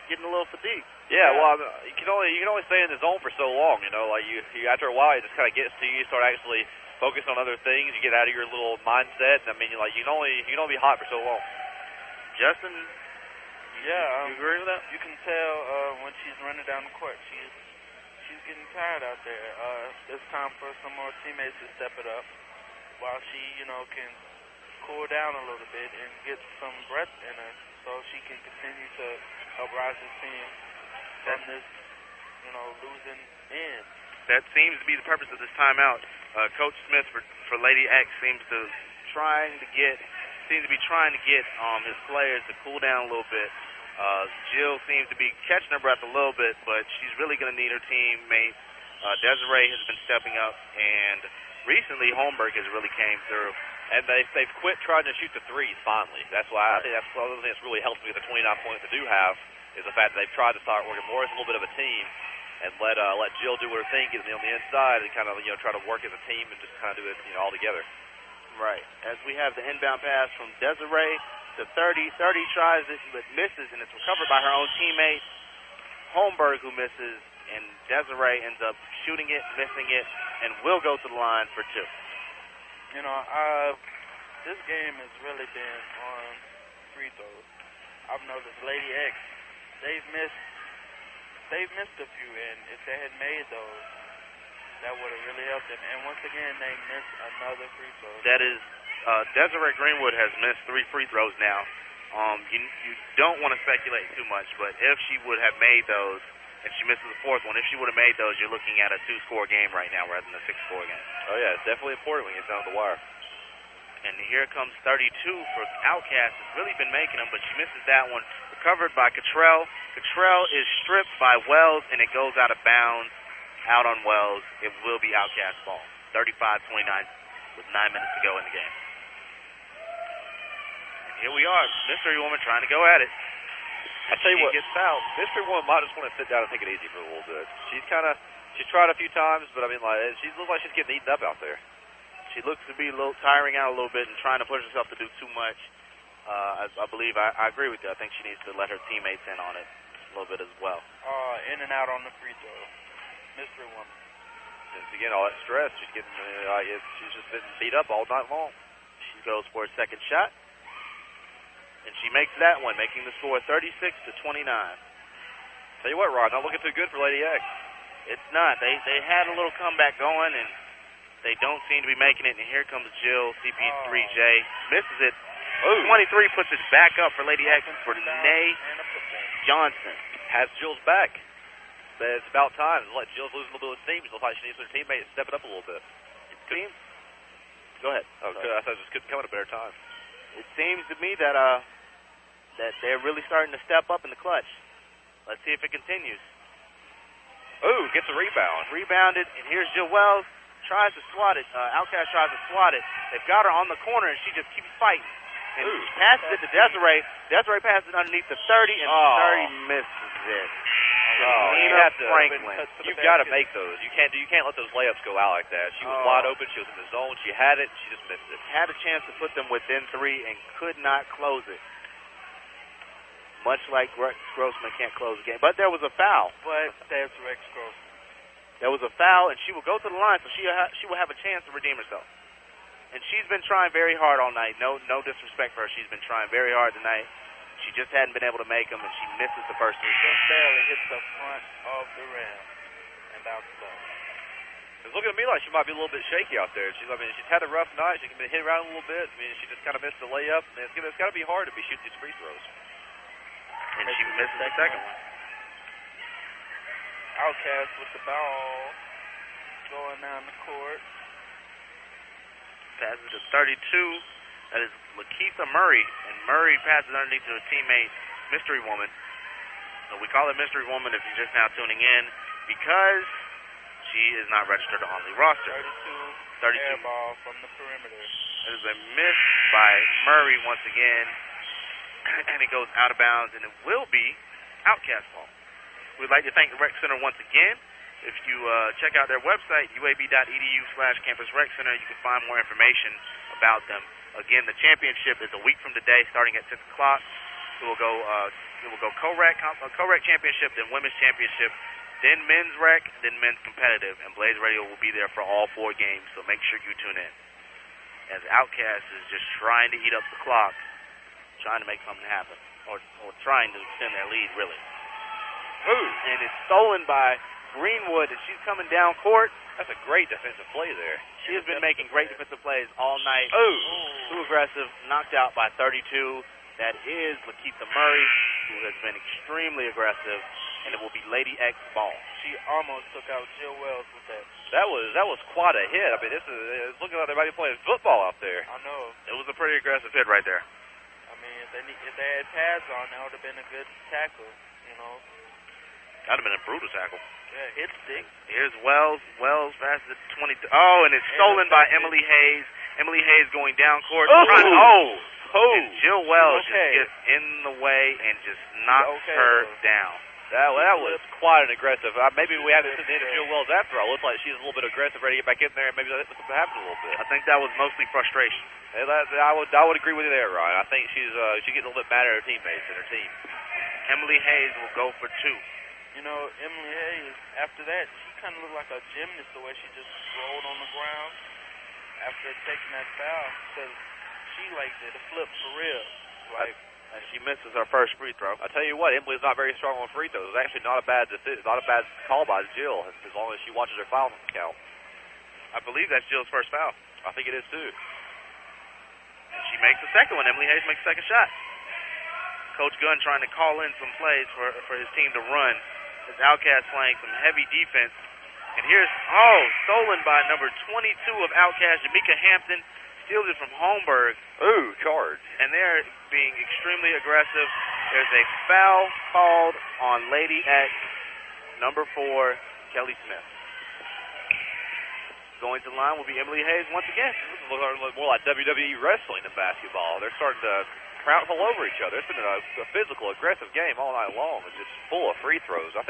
getting a little fatigued. Yeah, well, you can only stay in the zone for so long. You know, like you after a while, it just kind of gets to you. You start actually focusing on other things. You get out of your little mindset. And, I mean, like you can only be hot for so long. Justin, you agree with that? You can tell when she's running down the court, she's getting tired out there. It's time for some more teammates to step it up. While she, can cool down a little bit and get some breath in her so she can continue to help rise this team from this, losing end. That seems to be the purpose of this timeout. Coach Smith for Lady X seems to be trying to get his players to cool down a little bit. Jill seems to be catching her breath a little bit, but she's really going to need her teammates. Desiree has been stepping up, and recently, Holmberg has really came through. And they've quit trying to shoot the threes, finally. That's why I think that's one of the things that's really helped me with the 29 points they do have, is the fact that they've tried to start working more as a little bit of a team and let Jill do her thing, get on the inside, and kind of, try to work as a team and just kind of do it, all together. Right. As we have the inbound pass from Desiree to 30. 30 tries this, but misses, and it's recovered by her own teammate, Holmberg, who misses, and Desiree ends up shooting it, missing it, and will go to the line for two. This game has really been on free throws. I've noticed Lady X, they've missed a few, and if they had made those, that would have really helped them. And once again, they missed another free throw. That is, Desiree Greenwood has missed 3 free throws now. You don't want to speculate too much, but if she would have made those, and she misses the fourth one. If she would have made those, you're looking at a 2-score game right now rather than a 6-score game. Oh, yeah, it's definitely important when you get down to the wire. And here comes 32 for Outcast. It's really been making them, but she misses that one. Recovered by Cottrell. Cottrell is stripped by Wells, and it goes out of bounds. Out on Wells. It will be Outcast ball. 35-29 with 9 minutes to go in the game. And here we are. Mystery Woman trying to go at it. I tell you what, Mystery Woman might just want to sit down and take it easy for a little bit. She's tried a few times, but I mean, she looks like she's getting eaten up out there. She looks to be a little tiring out a little bit and trying to push herself to do too much. I agree with you. I think she needs to let her teammates in on it a little bit as well. In and out on the free throw, Mystery Woman. Since again, all that stress, she's getting. She's just been beat up all night long. She goes for a second shot. And she makes that one, making the score 36-29. Tell you what, Rod, not looking too good for Lady X. It's not. They had a little comeback going, and they don't seem to be making it. And here comes Jill, CP3J, misses it. Ooh. 23 puts it back up for Lady X for Renee Johnson. Has Jill's back. It's about time. Let Jill lose a little bit of steam. It looks like she needs her teammates to step it up a little bit. Go ahead. Oh, I thought this couldn't come at a better time. It seems to me that they're really starting to step up in the clutch. Let's see if it continues. Ooh, gets a rebound. Rebounded, and here's Jill Wells. Tries to swat it. Outcast tries to swat it. They've got her on the corner, and she just keeps fighting. And she passes it to Desiree. Desiree passes it underneath the 30, and 30 misses it. Franklin. You've got to make those. You can't let those layups go out like that. She was wide open. She was in the zone. She had it. She just missed it. Had a chance to put them within 3 and could not close it. Much like Rex Grossman can't close the game. But there was a foul. But that's Rex Grossman. There was a foul, and she will go to the line, so she will have a chance to redeem herself. And she's been trying very hard all night. No disrespect for her. She's been trying very hard tonight. She just hadn't been able to make them, and she misses the first one. Just barely hits the front of the rim and out the ball. It's looking at me like she might be a little bit shaky out there. She's had a rough night. She can be hit around a little bit. She just kind of missed the layup. And it's got to be hard to be shooting these free throws. And she missed that second one. Outcast with the ball going down the court. Passes to 32. That is Lakeitha Murray, and Murray passes underneath to a teammate, Mystery Woman. So we call her Mystery Woman if you're just now tuning in, because she is not registered on the roster. 32 air ball from the perimeter. It is a miss by Murray once again, and it goes out of bounds, and it will be Outcast ball. We'd like to thank the Rec Center once again. If you check out their website, uab.edu/campusreccenter, you can find more information about them. Again, the championship is a week from today, starting at 6 o'clock. It will go co-rec championship, then women's championship, then men's rec, then men's competitive. And Blaze Radio will be there for all four games, so make sure you tune in. As Outcast is just trying to eat up the clock, trying to make something happen, or trying to extend their lead, really. And it's stolen by Greenwood, and she's coming down court. That's a great defensive play there. She has been making great defensive plays all night. Ooh. Too aggressive, knocked out by 32. That is Lakeitha Murray, who has been extremely aggressive, and it will be Lady X ball. She almost took out Jill Wells with that. That was quite a hit. I mean, it's looking like everybody playing football out there. I know. It was a pretty aggressive hit right there. I mean, if they had pads on, that would have been a good tackle, you know. That would have been a brutal tackle. Yeah, it's thick. Here's Wells. Wells passes it to 23. Oh, and it's stolen by Emily Hayes. Emily Hayes going down court. Oh. And Jill Wells just gets in the way and just knocks her down. That was quite an aggressive. Maybe we haven't seen the end of Jill Wells after all. It looks like she's a little bit aggressive, ready to get back in there, and maybe that's what happened a little bit. I think that was mostly frustration. I would agree with you there, Ryan. I think she's getting a little bit mad at her teammates and her team. Emily Hayes will go for two. You know, Emily Hayes, after that, she kind of looked like a gymnast the way she just rolled on the ground after taking that foul, because she did a flip for real. And she misses her first free throw. I tell you what, Emily's not very strong on free throws. It's actually not a bad decision, not a bad call by Jill, as long as she watches her foul count. I believe that's Jill's first foul. I think it is, too. And she makes the second one. Emily Hayes makes the second shot. Coach Gunn trying to call in some plays for his team to run. It's Outcast playing some heavy defense. And here's, stolen by number 22 of Outcast, Jameika Hampton. Steals it from Holmberg. Ooh, charge. And they're being extremely aggressive. There's a foul called on Lady X, number 4, Kelly Smith. Going to the line will be Emily Hayes once again. This looks more like WWE wrestling than basketball. They're starting to crowd all over each other. It's been a physical, aggressive game all night long. It's just full of free throws. I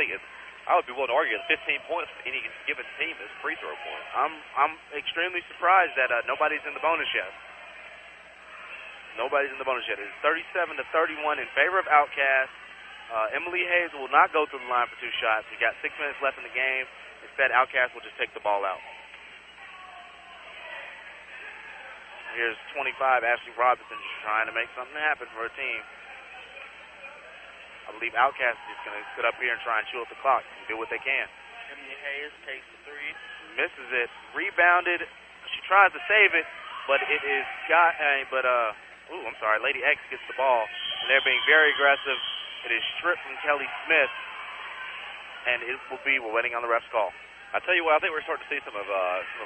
would be willing to argue that 15 points for any given team is free throw points. I'm extremely surprised that nobody's in the bonus yet. Nobody's in the bonus yet. It's 37-31 in favor of Outcast. Emily Hayes will not go through the line for two shots. We got 6 minutes left in the game. Instead, Outcast will just take the ball out. Here's 25, Ashley Robinson, trying to make something happen for her team. I believe Outcast is going to sit up here and try and chew up the clock and do what they can. Emily Hayes takes the three. Misses it. Rebounded. She tries to save it, but it is got. Lady X gets the ball, and they're being very aggressive. It is stripped from Kelly Smith, and we're waiting on the ref's call. I tell you what, I think we're starting to see some of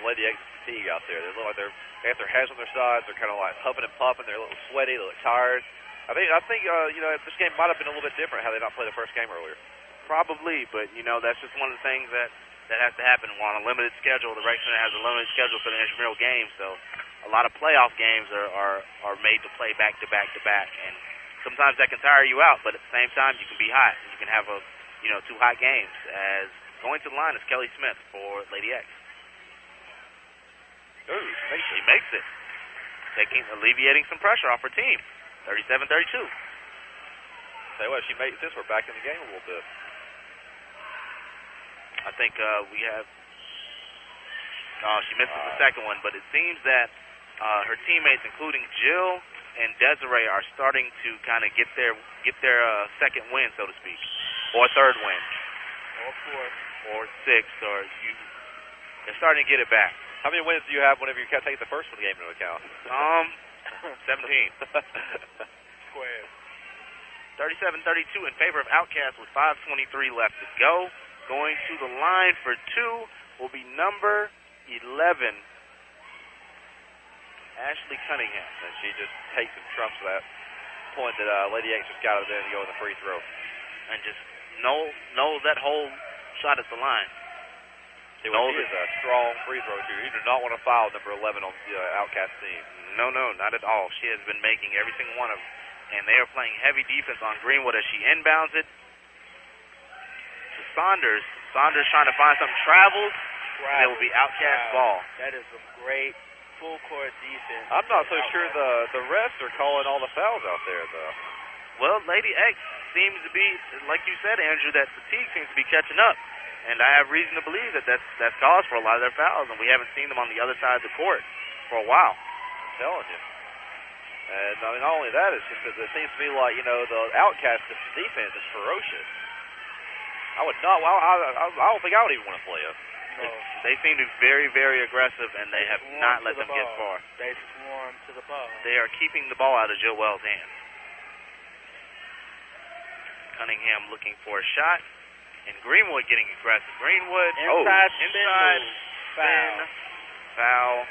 Lady X fatigue out there. They look like they have their heads on their sides. They're kind of like huffing and puffing. They're a little sweaty. They look tired. I think you know, this game might have been a little bit different had they not played the first game earlier. Probably, but, you know, that's just one of the things that has to happen. We're on a limited schedule. The Rec Center has a limited schedule for the intramural games, so a lot of playoff games are made to play back to back to back, and sometimes that can tire you out, but at the same time, you can be hot. You can have two hot games. As going to the line is Kelly Smith for Lady X. Ooh, she makes it. Alleviating some pressure off her team. 37-32. Tell you what, if she makes this, we're back in the game a little bit. I think we have... Oh, she misses the second one, but it seems that her teammates, including Jill and Desiree, are starting to kind of get their second win, so to speak, or third win. Or fourth. Or sixth, they're starting to get it back. How many wins do you have whenever you can't take the first one game into account? 17. Squared. 37-32 in favor of Outcast with 5:23 left to go. Going to the line for two will be number 11, Ashley Cunningham, and she just takes and trumps that point that Lady X just got out of there to go in the free throw. And just knows that whole shot at the line. She is a strong free throw shooter. You do not want to foul number 11 on the Outcast team. No, not at all. She has been making every single one of them. And they are playing heavy defense on Greenwood as she inbounds it to Saunders. Saunders trying to find some travels. And it will be Outcast ball. That is some great full-court defense. I'm not so sure the refs are calling all the fouls out there, though. Well, Lady X seems to be, like you said, Andrew, that fatigue seems to be catching up. And I have reason to believe that that's caused for a lot of their fouls, and we haven't seen them on the other side of the court for a while. I'm telling you. And I mean, not only that, it's just that it seems to be like, you know, the Outcast defense is ferocious. I don't think I would even want to play them. No. They seem to be very, very aggressive, and they have not let them get far. They swarm to the ball. They are keeping the ball out of Jill Wells' hands. Cunningham looking for a shot. And Greenwood getting aggressive. Greenwood inside foul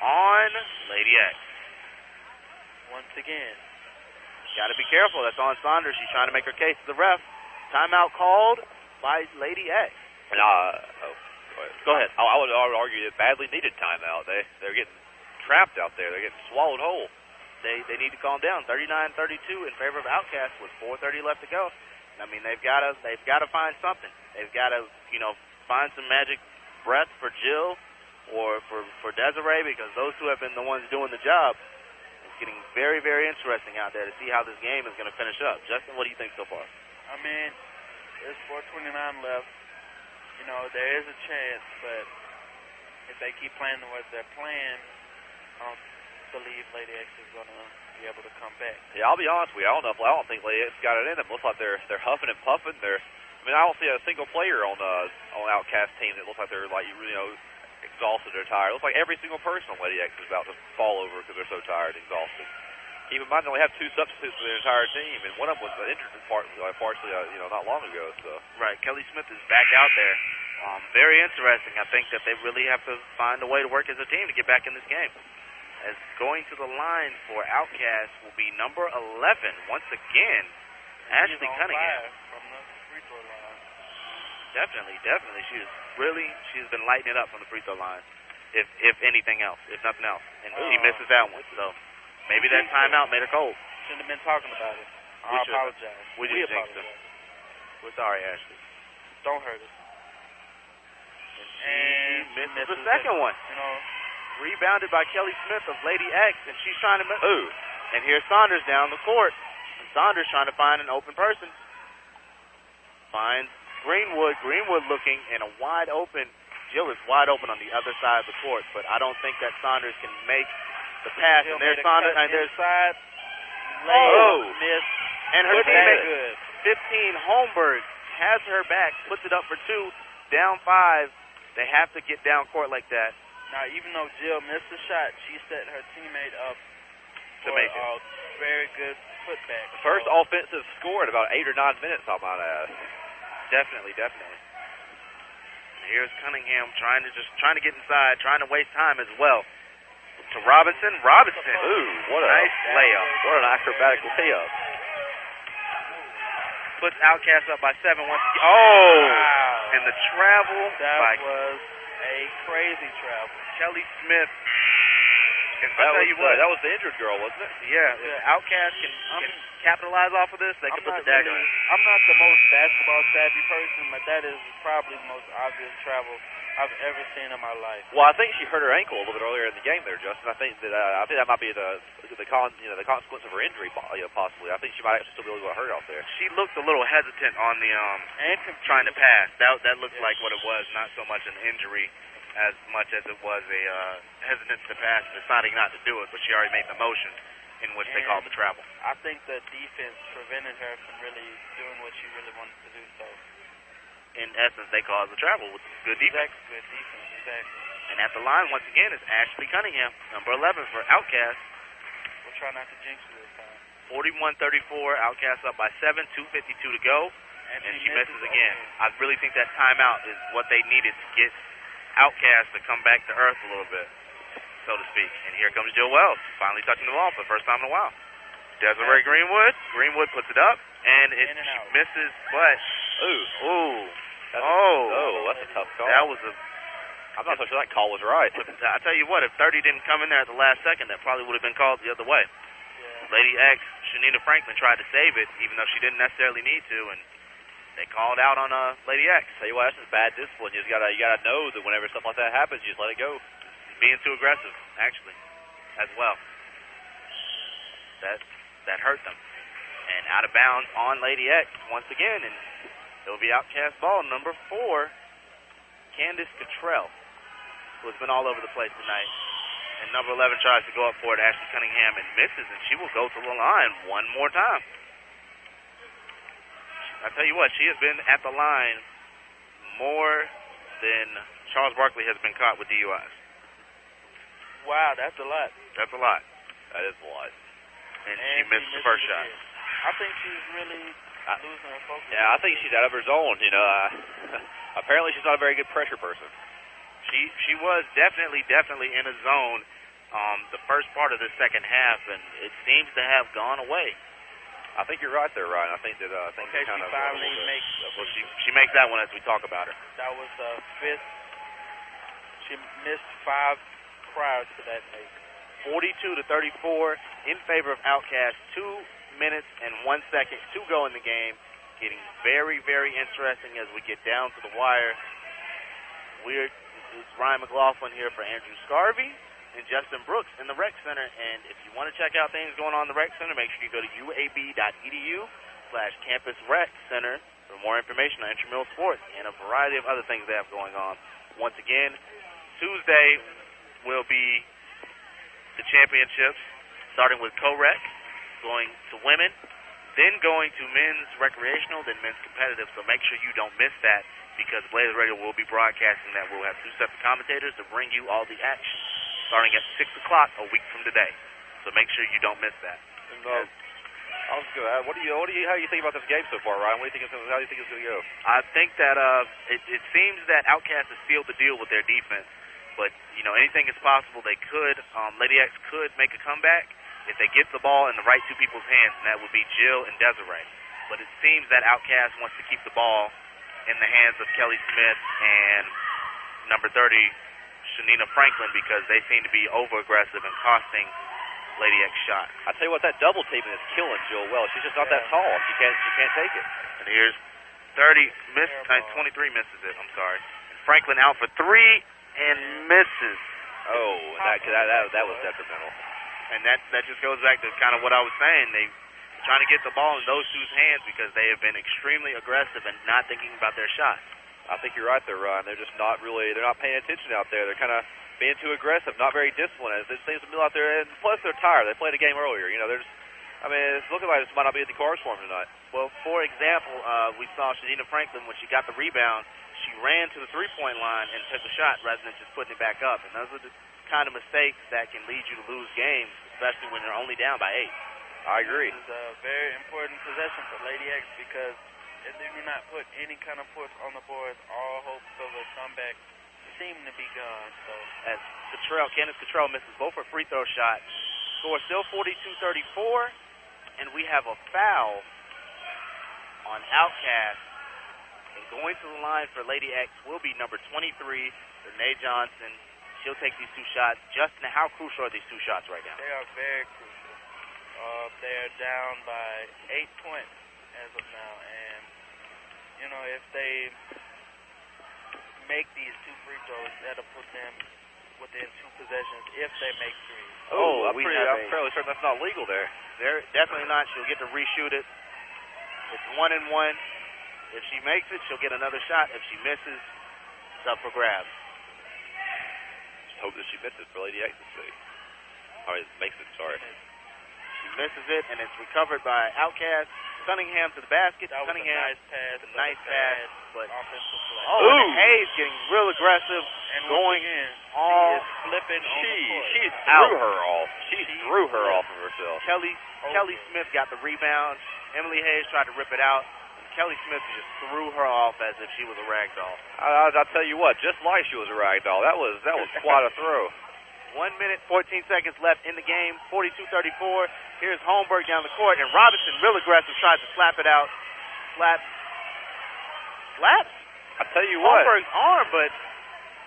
on Lady X. Once again. Got to be careful. That's on Saunders. She's trying to make her case to the ref. Timeout called by Lady X. Go ahead. I would argue that badly needed timeout. They're getting trapped out there. They're getting swallowed whole. They need to calm down. 39-32 in favor of Outcast with 4:30 left to go. I mean, they've got to find something. They've got to, you know, find some magic breath for Jill or for Desiree, because those two have been the ones doing the job. It's getting very, very interesting out there to see how this game is going to finish up. Justin, what do you think so far? I mean, there's 4:29 left. You know, there is a chance, but if they keep playing the way they're playing, I don't believe Lady X is going to be able to come back. Yeah, I'll be honest with you. I don't think Lady X got it in them. It looks like they're huffing and puffing. I don't see a single player on Outcast team that looks like they're, like, you know, exhausted or tired. It looks like every single person on Lady X is about to fall over because they're so tired and exhausted. Keep in mind, they only have two substitutes for their entire team, and one of them was injured partially, not long ago. So right, Kelly Smith is back out there. Very interesting. I think that they really have to find a way to work as a team to get back in this game. As going to the line for Outcast will be number 11 once again, Ashley Cunningham. From the free throw line. Definitely. She's been lighting it up from the free throw line. If anything else, if nothing else, and she misses that one. So maybe that timeout made her cold. Shouldn't have been talking about it. I apologize. We apologize. We're sorry, Ashley. Don't hurt us. And misses the second one. Rebounded by Kelly Smith of Lady X, and she's trying to move. And here's Saunders down the court. And Saunders trying to find an open person. Finds Greenwood. Greenwood looking, and a wide open. Jill is wide open on the other side of the court, but I don't think that Saunders can make the pass. Jill, and there's Saunders. And there's side. Missed. And her teammate, 15, Holmberg, has her back, puts it up for two, down five. They have to get down court like that. Now, even though Jill missed the shot, she set her teammate up to make a very good putback. First offensive score in about 8 or 9 minutes, I might add. Definitely. And here's Cunningham trying to get inside, trying to waste time as well. To Robinson. What a nice layup. What an acrobatic layup. Puts Outcast up by 7 once again. Wow. And the travel was a crazy travel. Kelly Smith. That was the injured girl, wasn't it? Yeah. Outcast can capitalize off of this. They can put the dagger in. I'm not the most basketball savvy person, but that is probably the most obvious travel I've ever seen in my life. Well, I think she hurt her ankle a little bit earlier in the game there, Justin. I think that might be the consequence of her injury, possibly. I think she might actually still be able to get hurt out there. She looked a little hesitant on the trying to pass. That looked like what it was, not so much an injury as much as it was a hesitance to pass, deciding not to do it, but she already made the motion in which they called the travel. I think the defense prevented her from really doing what she really wanted to do, so in essence, they caused the travel with good defense. Exactly. And at the line, once again, is Ashley Cunningham, number 11 for Outcast. We'll try not to jinx it this time. 41-34, Outcast up by 7, 2:52 to go, and she misses again. I really think that timeout is what they needed to get Outcast to come back to earth a little bit. so to speak. And here comes Jill Wells, finally touching the ball for the first time in a while. Desiree Greenwood. Greenwood puts it up, and it misses, but... Ooh. Ooh. That's a tough call. That was a... I'm not so sure that call was right. I tell you what, if 30 didn't come in there at the last second, that probably would have been called the other way. Yeah. Lady X, Shanina Franklin tried to save it, even though she didn't necessarily need to, and they called out on Lady X. Tell you what, that's just bad discipline. You gotta know that whenever stuff like that happens, you just let it go. Being too aggressive, actually, as well. That hurt them. And out of bounds on Lady X once again, and it'll be outcast ball number 4, Candace Cottrell, who has been all over the place tonight. And number 11 tries to go up for it, Ashley Cunningham, and misses, and she will go to the line one more time. I tell you what, she has been at the line more than Charles Barkley has been caught with DUIs. Wow, that's a lot. That's a lot. That is a lot. And she missed the first shot. I think she's really losing her focus. Yeah, I think she's out of her zone. You know, apparently she's not a very good pressure person. She was definitely in a zone the first part of the second half, and it seems to have gone away. I think you're right there, Ryan. I think that she makes that one as we talk about her. That was fifth. She missed 5 prior to that make. 42-34 in favor of Outcast. 2 minutes and 1 second to go in the game. Getting very, very interesting as we get down to the wire. It's Ryan McLaughlin here for Andrew Scarvey and Justin Brooks in the Rec Center. And if you want to check out things going on in the Rec Center, make sure you go to uab.edu/campusrecenter for more information on intramural sports and a variety of other things they have going on. Once again, Tuesday will be the championships, starting with co-rec, going to women, then going to men's recreational, then men's competitive. So make sure you don't miss that, because Blaze Radio will be broadcasting that. We'll have 2 separate commentators to bring you all the action, starting at 6 o'clock a week from today. So make sure you don't miss that. And, I was going to add, how do you think about this game so far, Ryan? How do you think it's going to go? I think that it seems that Outcast has sealed the deal with their defense, but you know, anything is possible. They could, Lady X could make a comeback if they get the ball in the right 2 people's hands, and that would be Jill and Desiree. But it seems that Outcast wants to keep the ball in the hands of Kelly Smith and number 30, Shanina Franklin, because they seem to be over-aggressive and costing Lady X shot. I tell you what, that double teaming is killing Jill Wells. She's just not that tall. She can't take it. And here's 23 misses it. I'm sorry. And Franklin out for 3 and misses. Oh, that was detrimental. And that just goes back to kind of what I was saying. They're trying to get the ball in those 2's hands because they have been extremely aggressive and not thinking about their shots. I think you're right there, Ron. They're just not really, they're not paying attention out there. They're kind of being too aggressive, not very disciplined. It seems to be out there. And plus, they're tired. They played a game earlier. You know, they're just, I mean, it's looking like this might not be at the cards for them tonight. Well, for example, we saw Shanina Franklin, when she got the rebound, she ran to the three-point line and took a shot rather than just putting it back up. And those are the kind of mistakes that can lead you to lose games, especially when you're only down by 8. I agree. This is a very important possession for Lady X, because if they do not put any kind of push on the boards, all hopes of a comeback seem to be gone. So as Candace Cottrell misses both her free throw shots, score still 42-34, and we have a foul on Outcast. And going to the line for Lady X will be number 23, Renee Johnson. She'll take these 2 shots. Justin, how crucial are these 2 shots right now? They are very crucial. They're down by 8 points as of now. And, you know, if they make these 2 free throws, that'll put them within 2 possessions if they make 3. Oh, I'm fairly certain that's not legal there. They're definitely not. She'll get to reshoot it. It's 1 and 1. If she makes it, she'll get another shot. If she misses, it's up for grabs. Hope that she misses for Lady X to see. All right, makes it, sorry. She misses it, and it's recovered by Outcast. Cunningham to the basket. Cunningham, nice pass, but offensive play. And Hayes getting real aggressive, and going in, all flipping. She threw her off. She threw her off of herself. Kelly Smith got the rebound. Emily Hayes tried to rip it out. Kelly Smith just threw her off as if she was a ragdoll. I'll tell you what, just like she was a ragdoll. That was quite a throw. 1 minute, 14 seconds left in the game, 42-34. Here's Holmberg down the court, and Robinson, real aggressive, tries to slap it out. Slaps? I tell you what. Holmberg's arm, but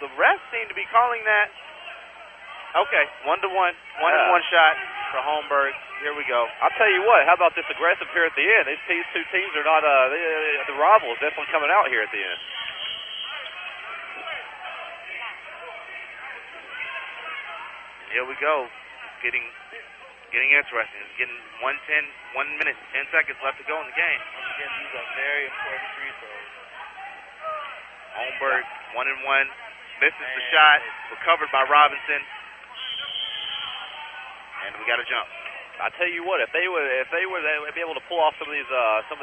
the refs seem to be calling that. Okay, one and one shot for Holmberg. Here we go. I'll tell you what, how about this aggressive here at the end? These two teams are not, the rivals definitely coming out here at the end. Here we go. It's getting interesting. It's getting 1 minute, 10 seconds left to go in the game. Once again, these are very important free throws. Holmberg, 1 and 1. Misses the shot. Recovered by Robinson. And we got a jump. I tell you what, if they would be able to pull off some of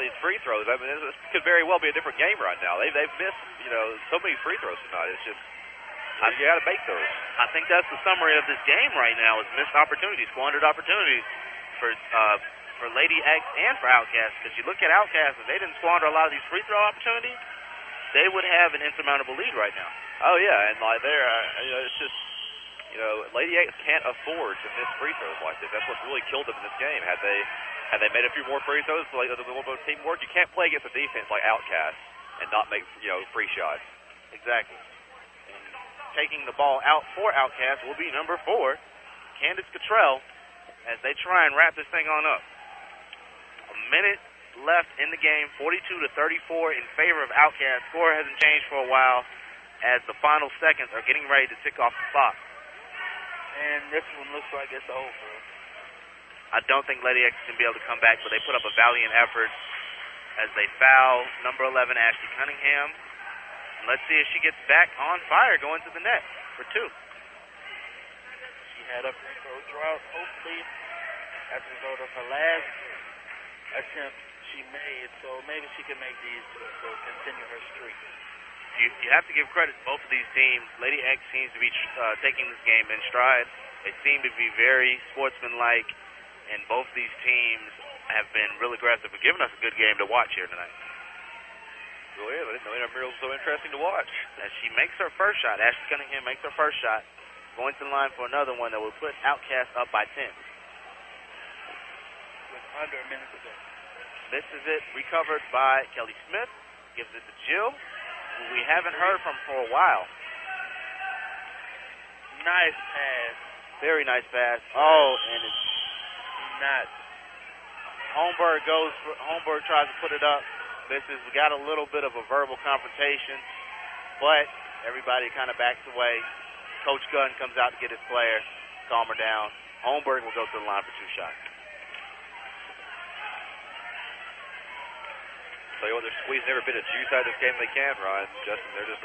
these free throws, I mean, this could very well be a different game right now. They've missed, so many free throws tonight. It's just. You got to make those. I think that's the summary of this game right now: is missed opportunities, squandered opportunities for Lady X and for Outcast. Because you look at Outcast, if they didn't squander a lot of these free throw opportunities, they would have an insurmountable lead right now. Oh yeah, and like there, it's just Lady X can't afford to miss free throws like this. That's what really killed them in this game. Had they made a few more free throws, like the teamwork, you can't play against a defense like Outcast and not make free shots. Exactly. Taking the ball out for Outcast will be number 4, Candace Cottrell, as they try and wrap this thing on up. 1 minute left in the game, 42-34 in favor of Outcast. Score hasn't changed for a while as the final seconds are getting ready to tick off the clock. And this one looks like it's over. I don't think Lady X can be able to come back, but they put up a valiant effort as they foul number 11, Ashley Cunningham. Let's see if she gets back on fire going to the net for 2. She had a free throw drought, hopefully, as a result of her last attempt she made. So maybe she can make these two, so continue her streak. You have to give credit to both of these teams. Lady X seems to be taking this game in stride. They seem to be very sportsmanlike, and both of these teams have been real aggressive, but giving us a good game to watch here tonight. Well, yeah, but it's so interesting to watch. As she makes her first shot, Ashley Cunningham makes her first shot, going to the line for another one that will put Outcast up by 10. With under a minute to go. Misses it, recovered by Kelly Smith, gives it to Jill, who we haven't heard from for a while. Nice pass. Very nice pass. Oh, and it's not. Holmberg tries to put it up. We got a little bit of a verbal confrontation, but everybody kind of backs away. Coach Gunn comes out to get his player, calm her down. Holmberg will go to the line for 2 shots. So they're squeezing every bit of juice out of this game they can, Ryan. Justin, they're just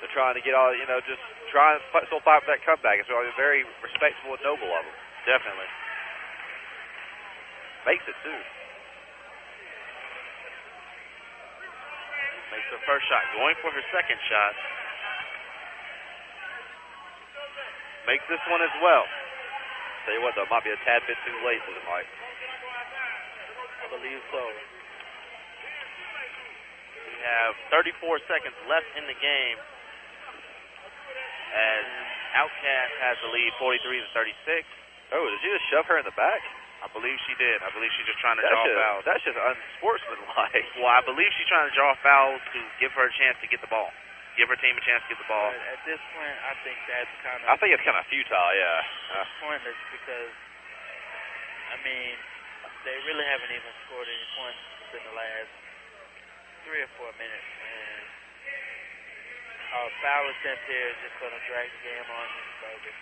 they're trying to get all, just trying to still fight for that comeback. It's really very respectful and noble of them. Definitely. Makes it too. Makes her first shot, going for her second shot. Makes this one as well. Tell you what, though, might be a tad bit too late for the Mike. I believe so. We have 34 seconds left in the game as Outcast has the lead, 43-36. Oh, did you just shove her in the back? I believe she did. I believe she's just trying to draw fouls. That's just unsportsmanlike. Well, I believe she's trying to draw fouls to give her a chance to get the ball. Give her team a chance to get the ball. But at this point, I think that's kind of... I think it's kind of futile, yeah. Pointless because, they really haven't even scored any points in the last 3 or 4 minutes. And our foul attempt here is just going to drag the game on and further.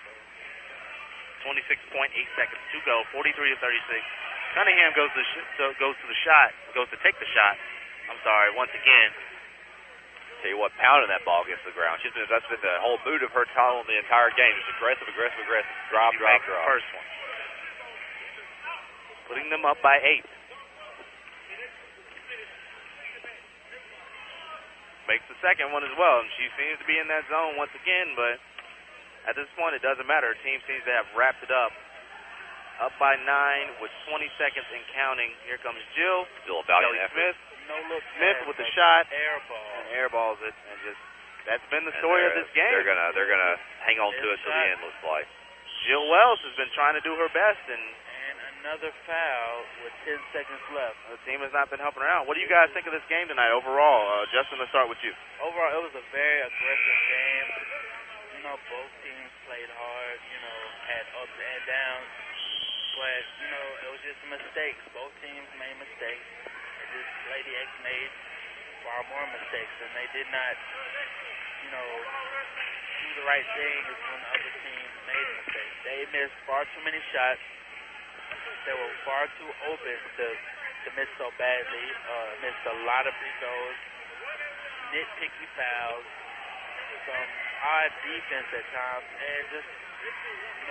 26.8 seconds to go, 43-36. Cunningham goes to take the shot. I'm sorry, once again. Tell you what, pounding that ball against the ground. That's been the whole mood of her title in the entire game. Just aggressive. Drop. First one. Putting them up by 8. Makes the second one as well, and she seems to be in that zone once again, but at this point, it doesn't matter. Her team seems to have wrapped it up. Up by 9 with 20 seconds and counting. Here comes Jill. Still a valiant effort. Smith with the shot. Airball. And airballs it and just That's been the story of this game. They're gonna hang on to it till the end, looks like. Jill Wells has been trying to do her best, and another foul with 10 seconds left. The team has not been helping her out. What do you guys think of this game tonight overall? Justin, let's start with you. Overall, it was a very aggressive game. You know, both teams played hard, you know, had ups and downs. But, you know, it was just mistakes. Both teams made mistakes. And this Lady X made far more mistakes, and they did not, you know, do the right thing when the other team made mistakes. They missed far too many shots. They were far too open to miss so badly. Missed a lot of free throws, nitpicky fouls, some odd defense at times, and just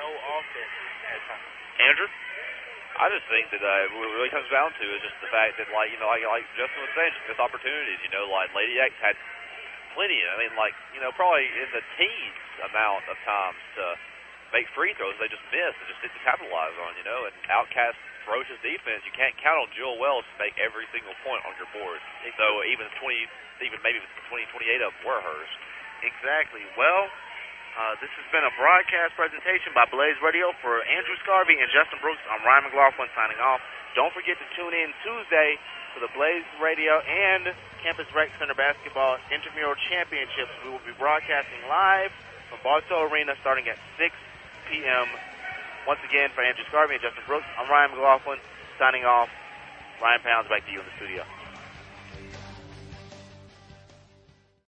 no offense at times. Andrew? I just think that what it really comes down to is just the fact that, like, you know, like Justin was saying, just missed opportunities. You know, like Lady X had plenty. I mean, like, you know, probably in the teens amount of times to make free throws they just missed and just didn't capitalize on, you know. And Outcast ferocious defense, you can't count on Jill Wells to make every single point on your board. So even maybe 28 of them were hers. Exactly. Well, this has been a broadcast presentation by Blaze Radio. For Andrew Scarvey and Justin Brooks, I'm Ryan McLaughlin signing off. Don't forget to tune in Tuesday for the Blaze Radio and Campus Rec Center Basketball Intramural Championships. We will be broadcasting live from Bartow Arena starting at 6 p.m. Once again, for Andrew Scarvey and Justin Brooks, I'm Ryan McLaughlin signing off. Ryan Pounds, back to you in the studio.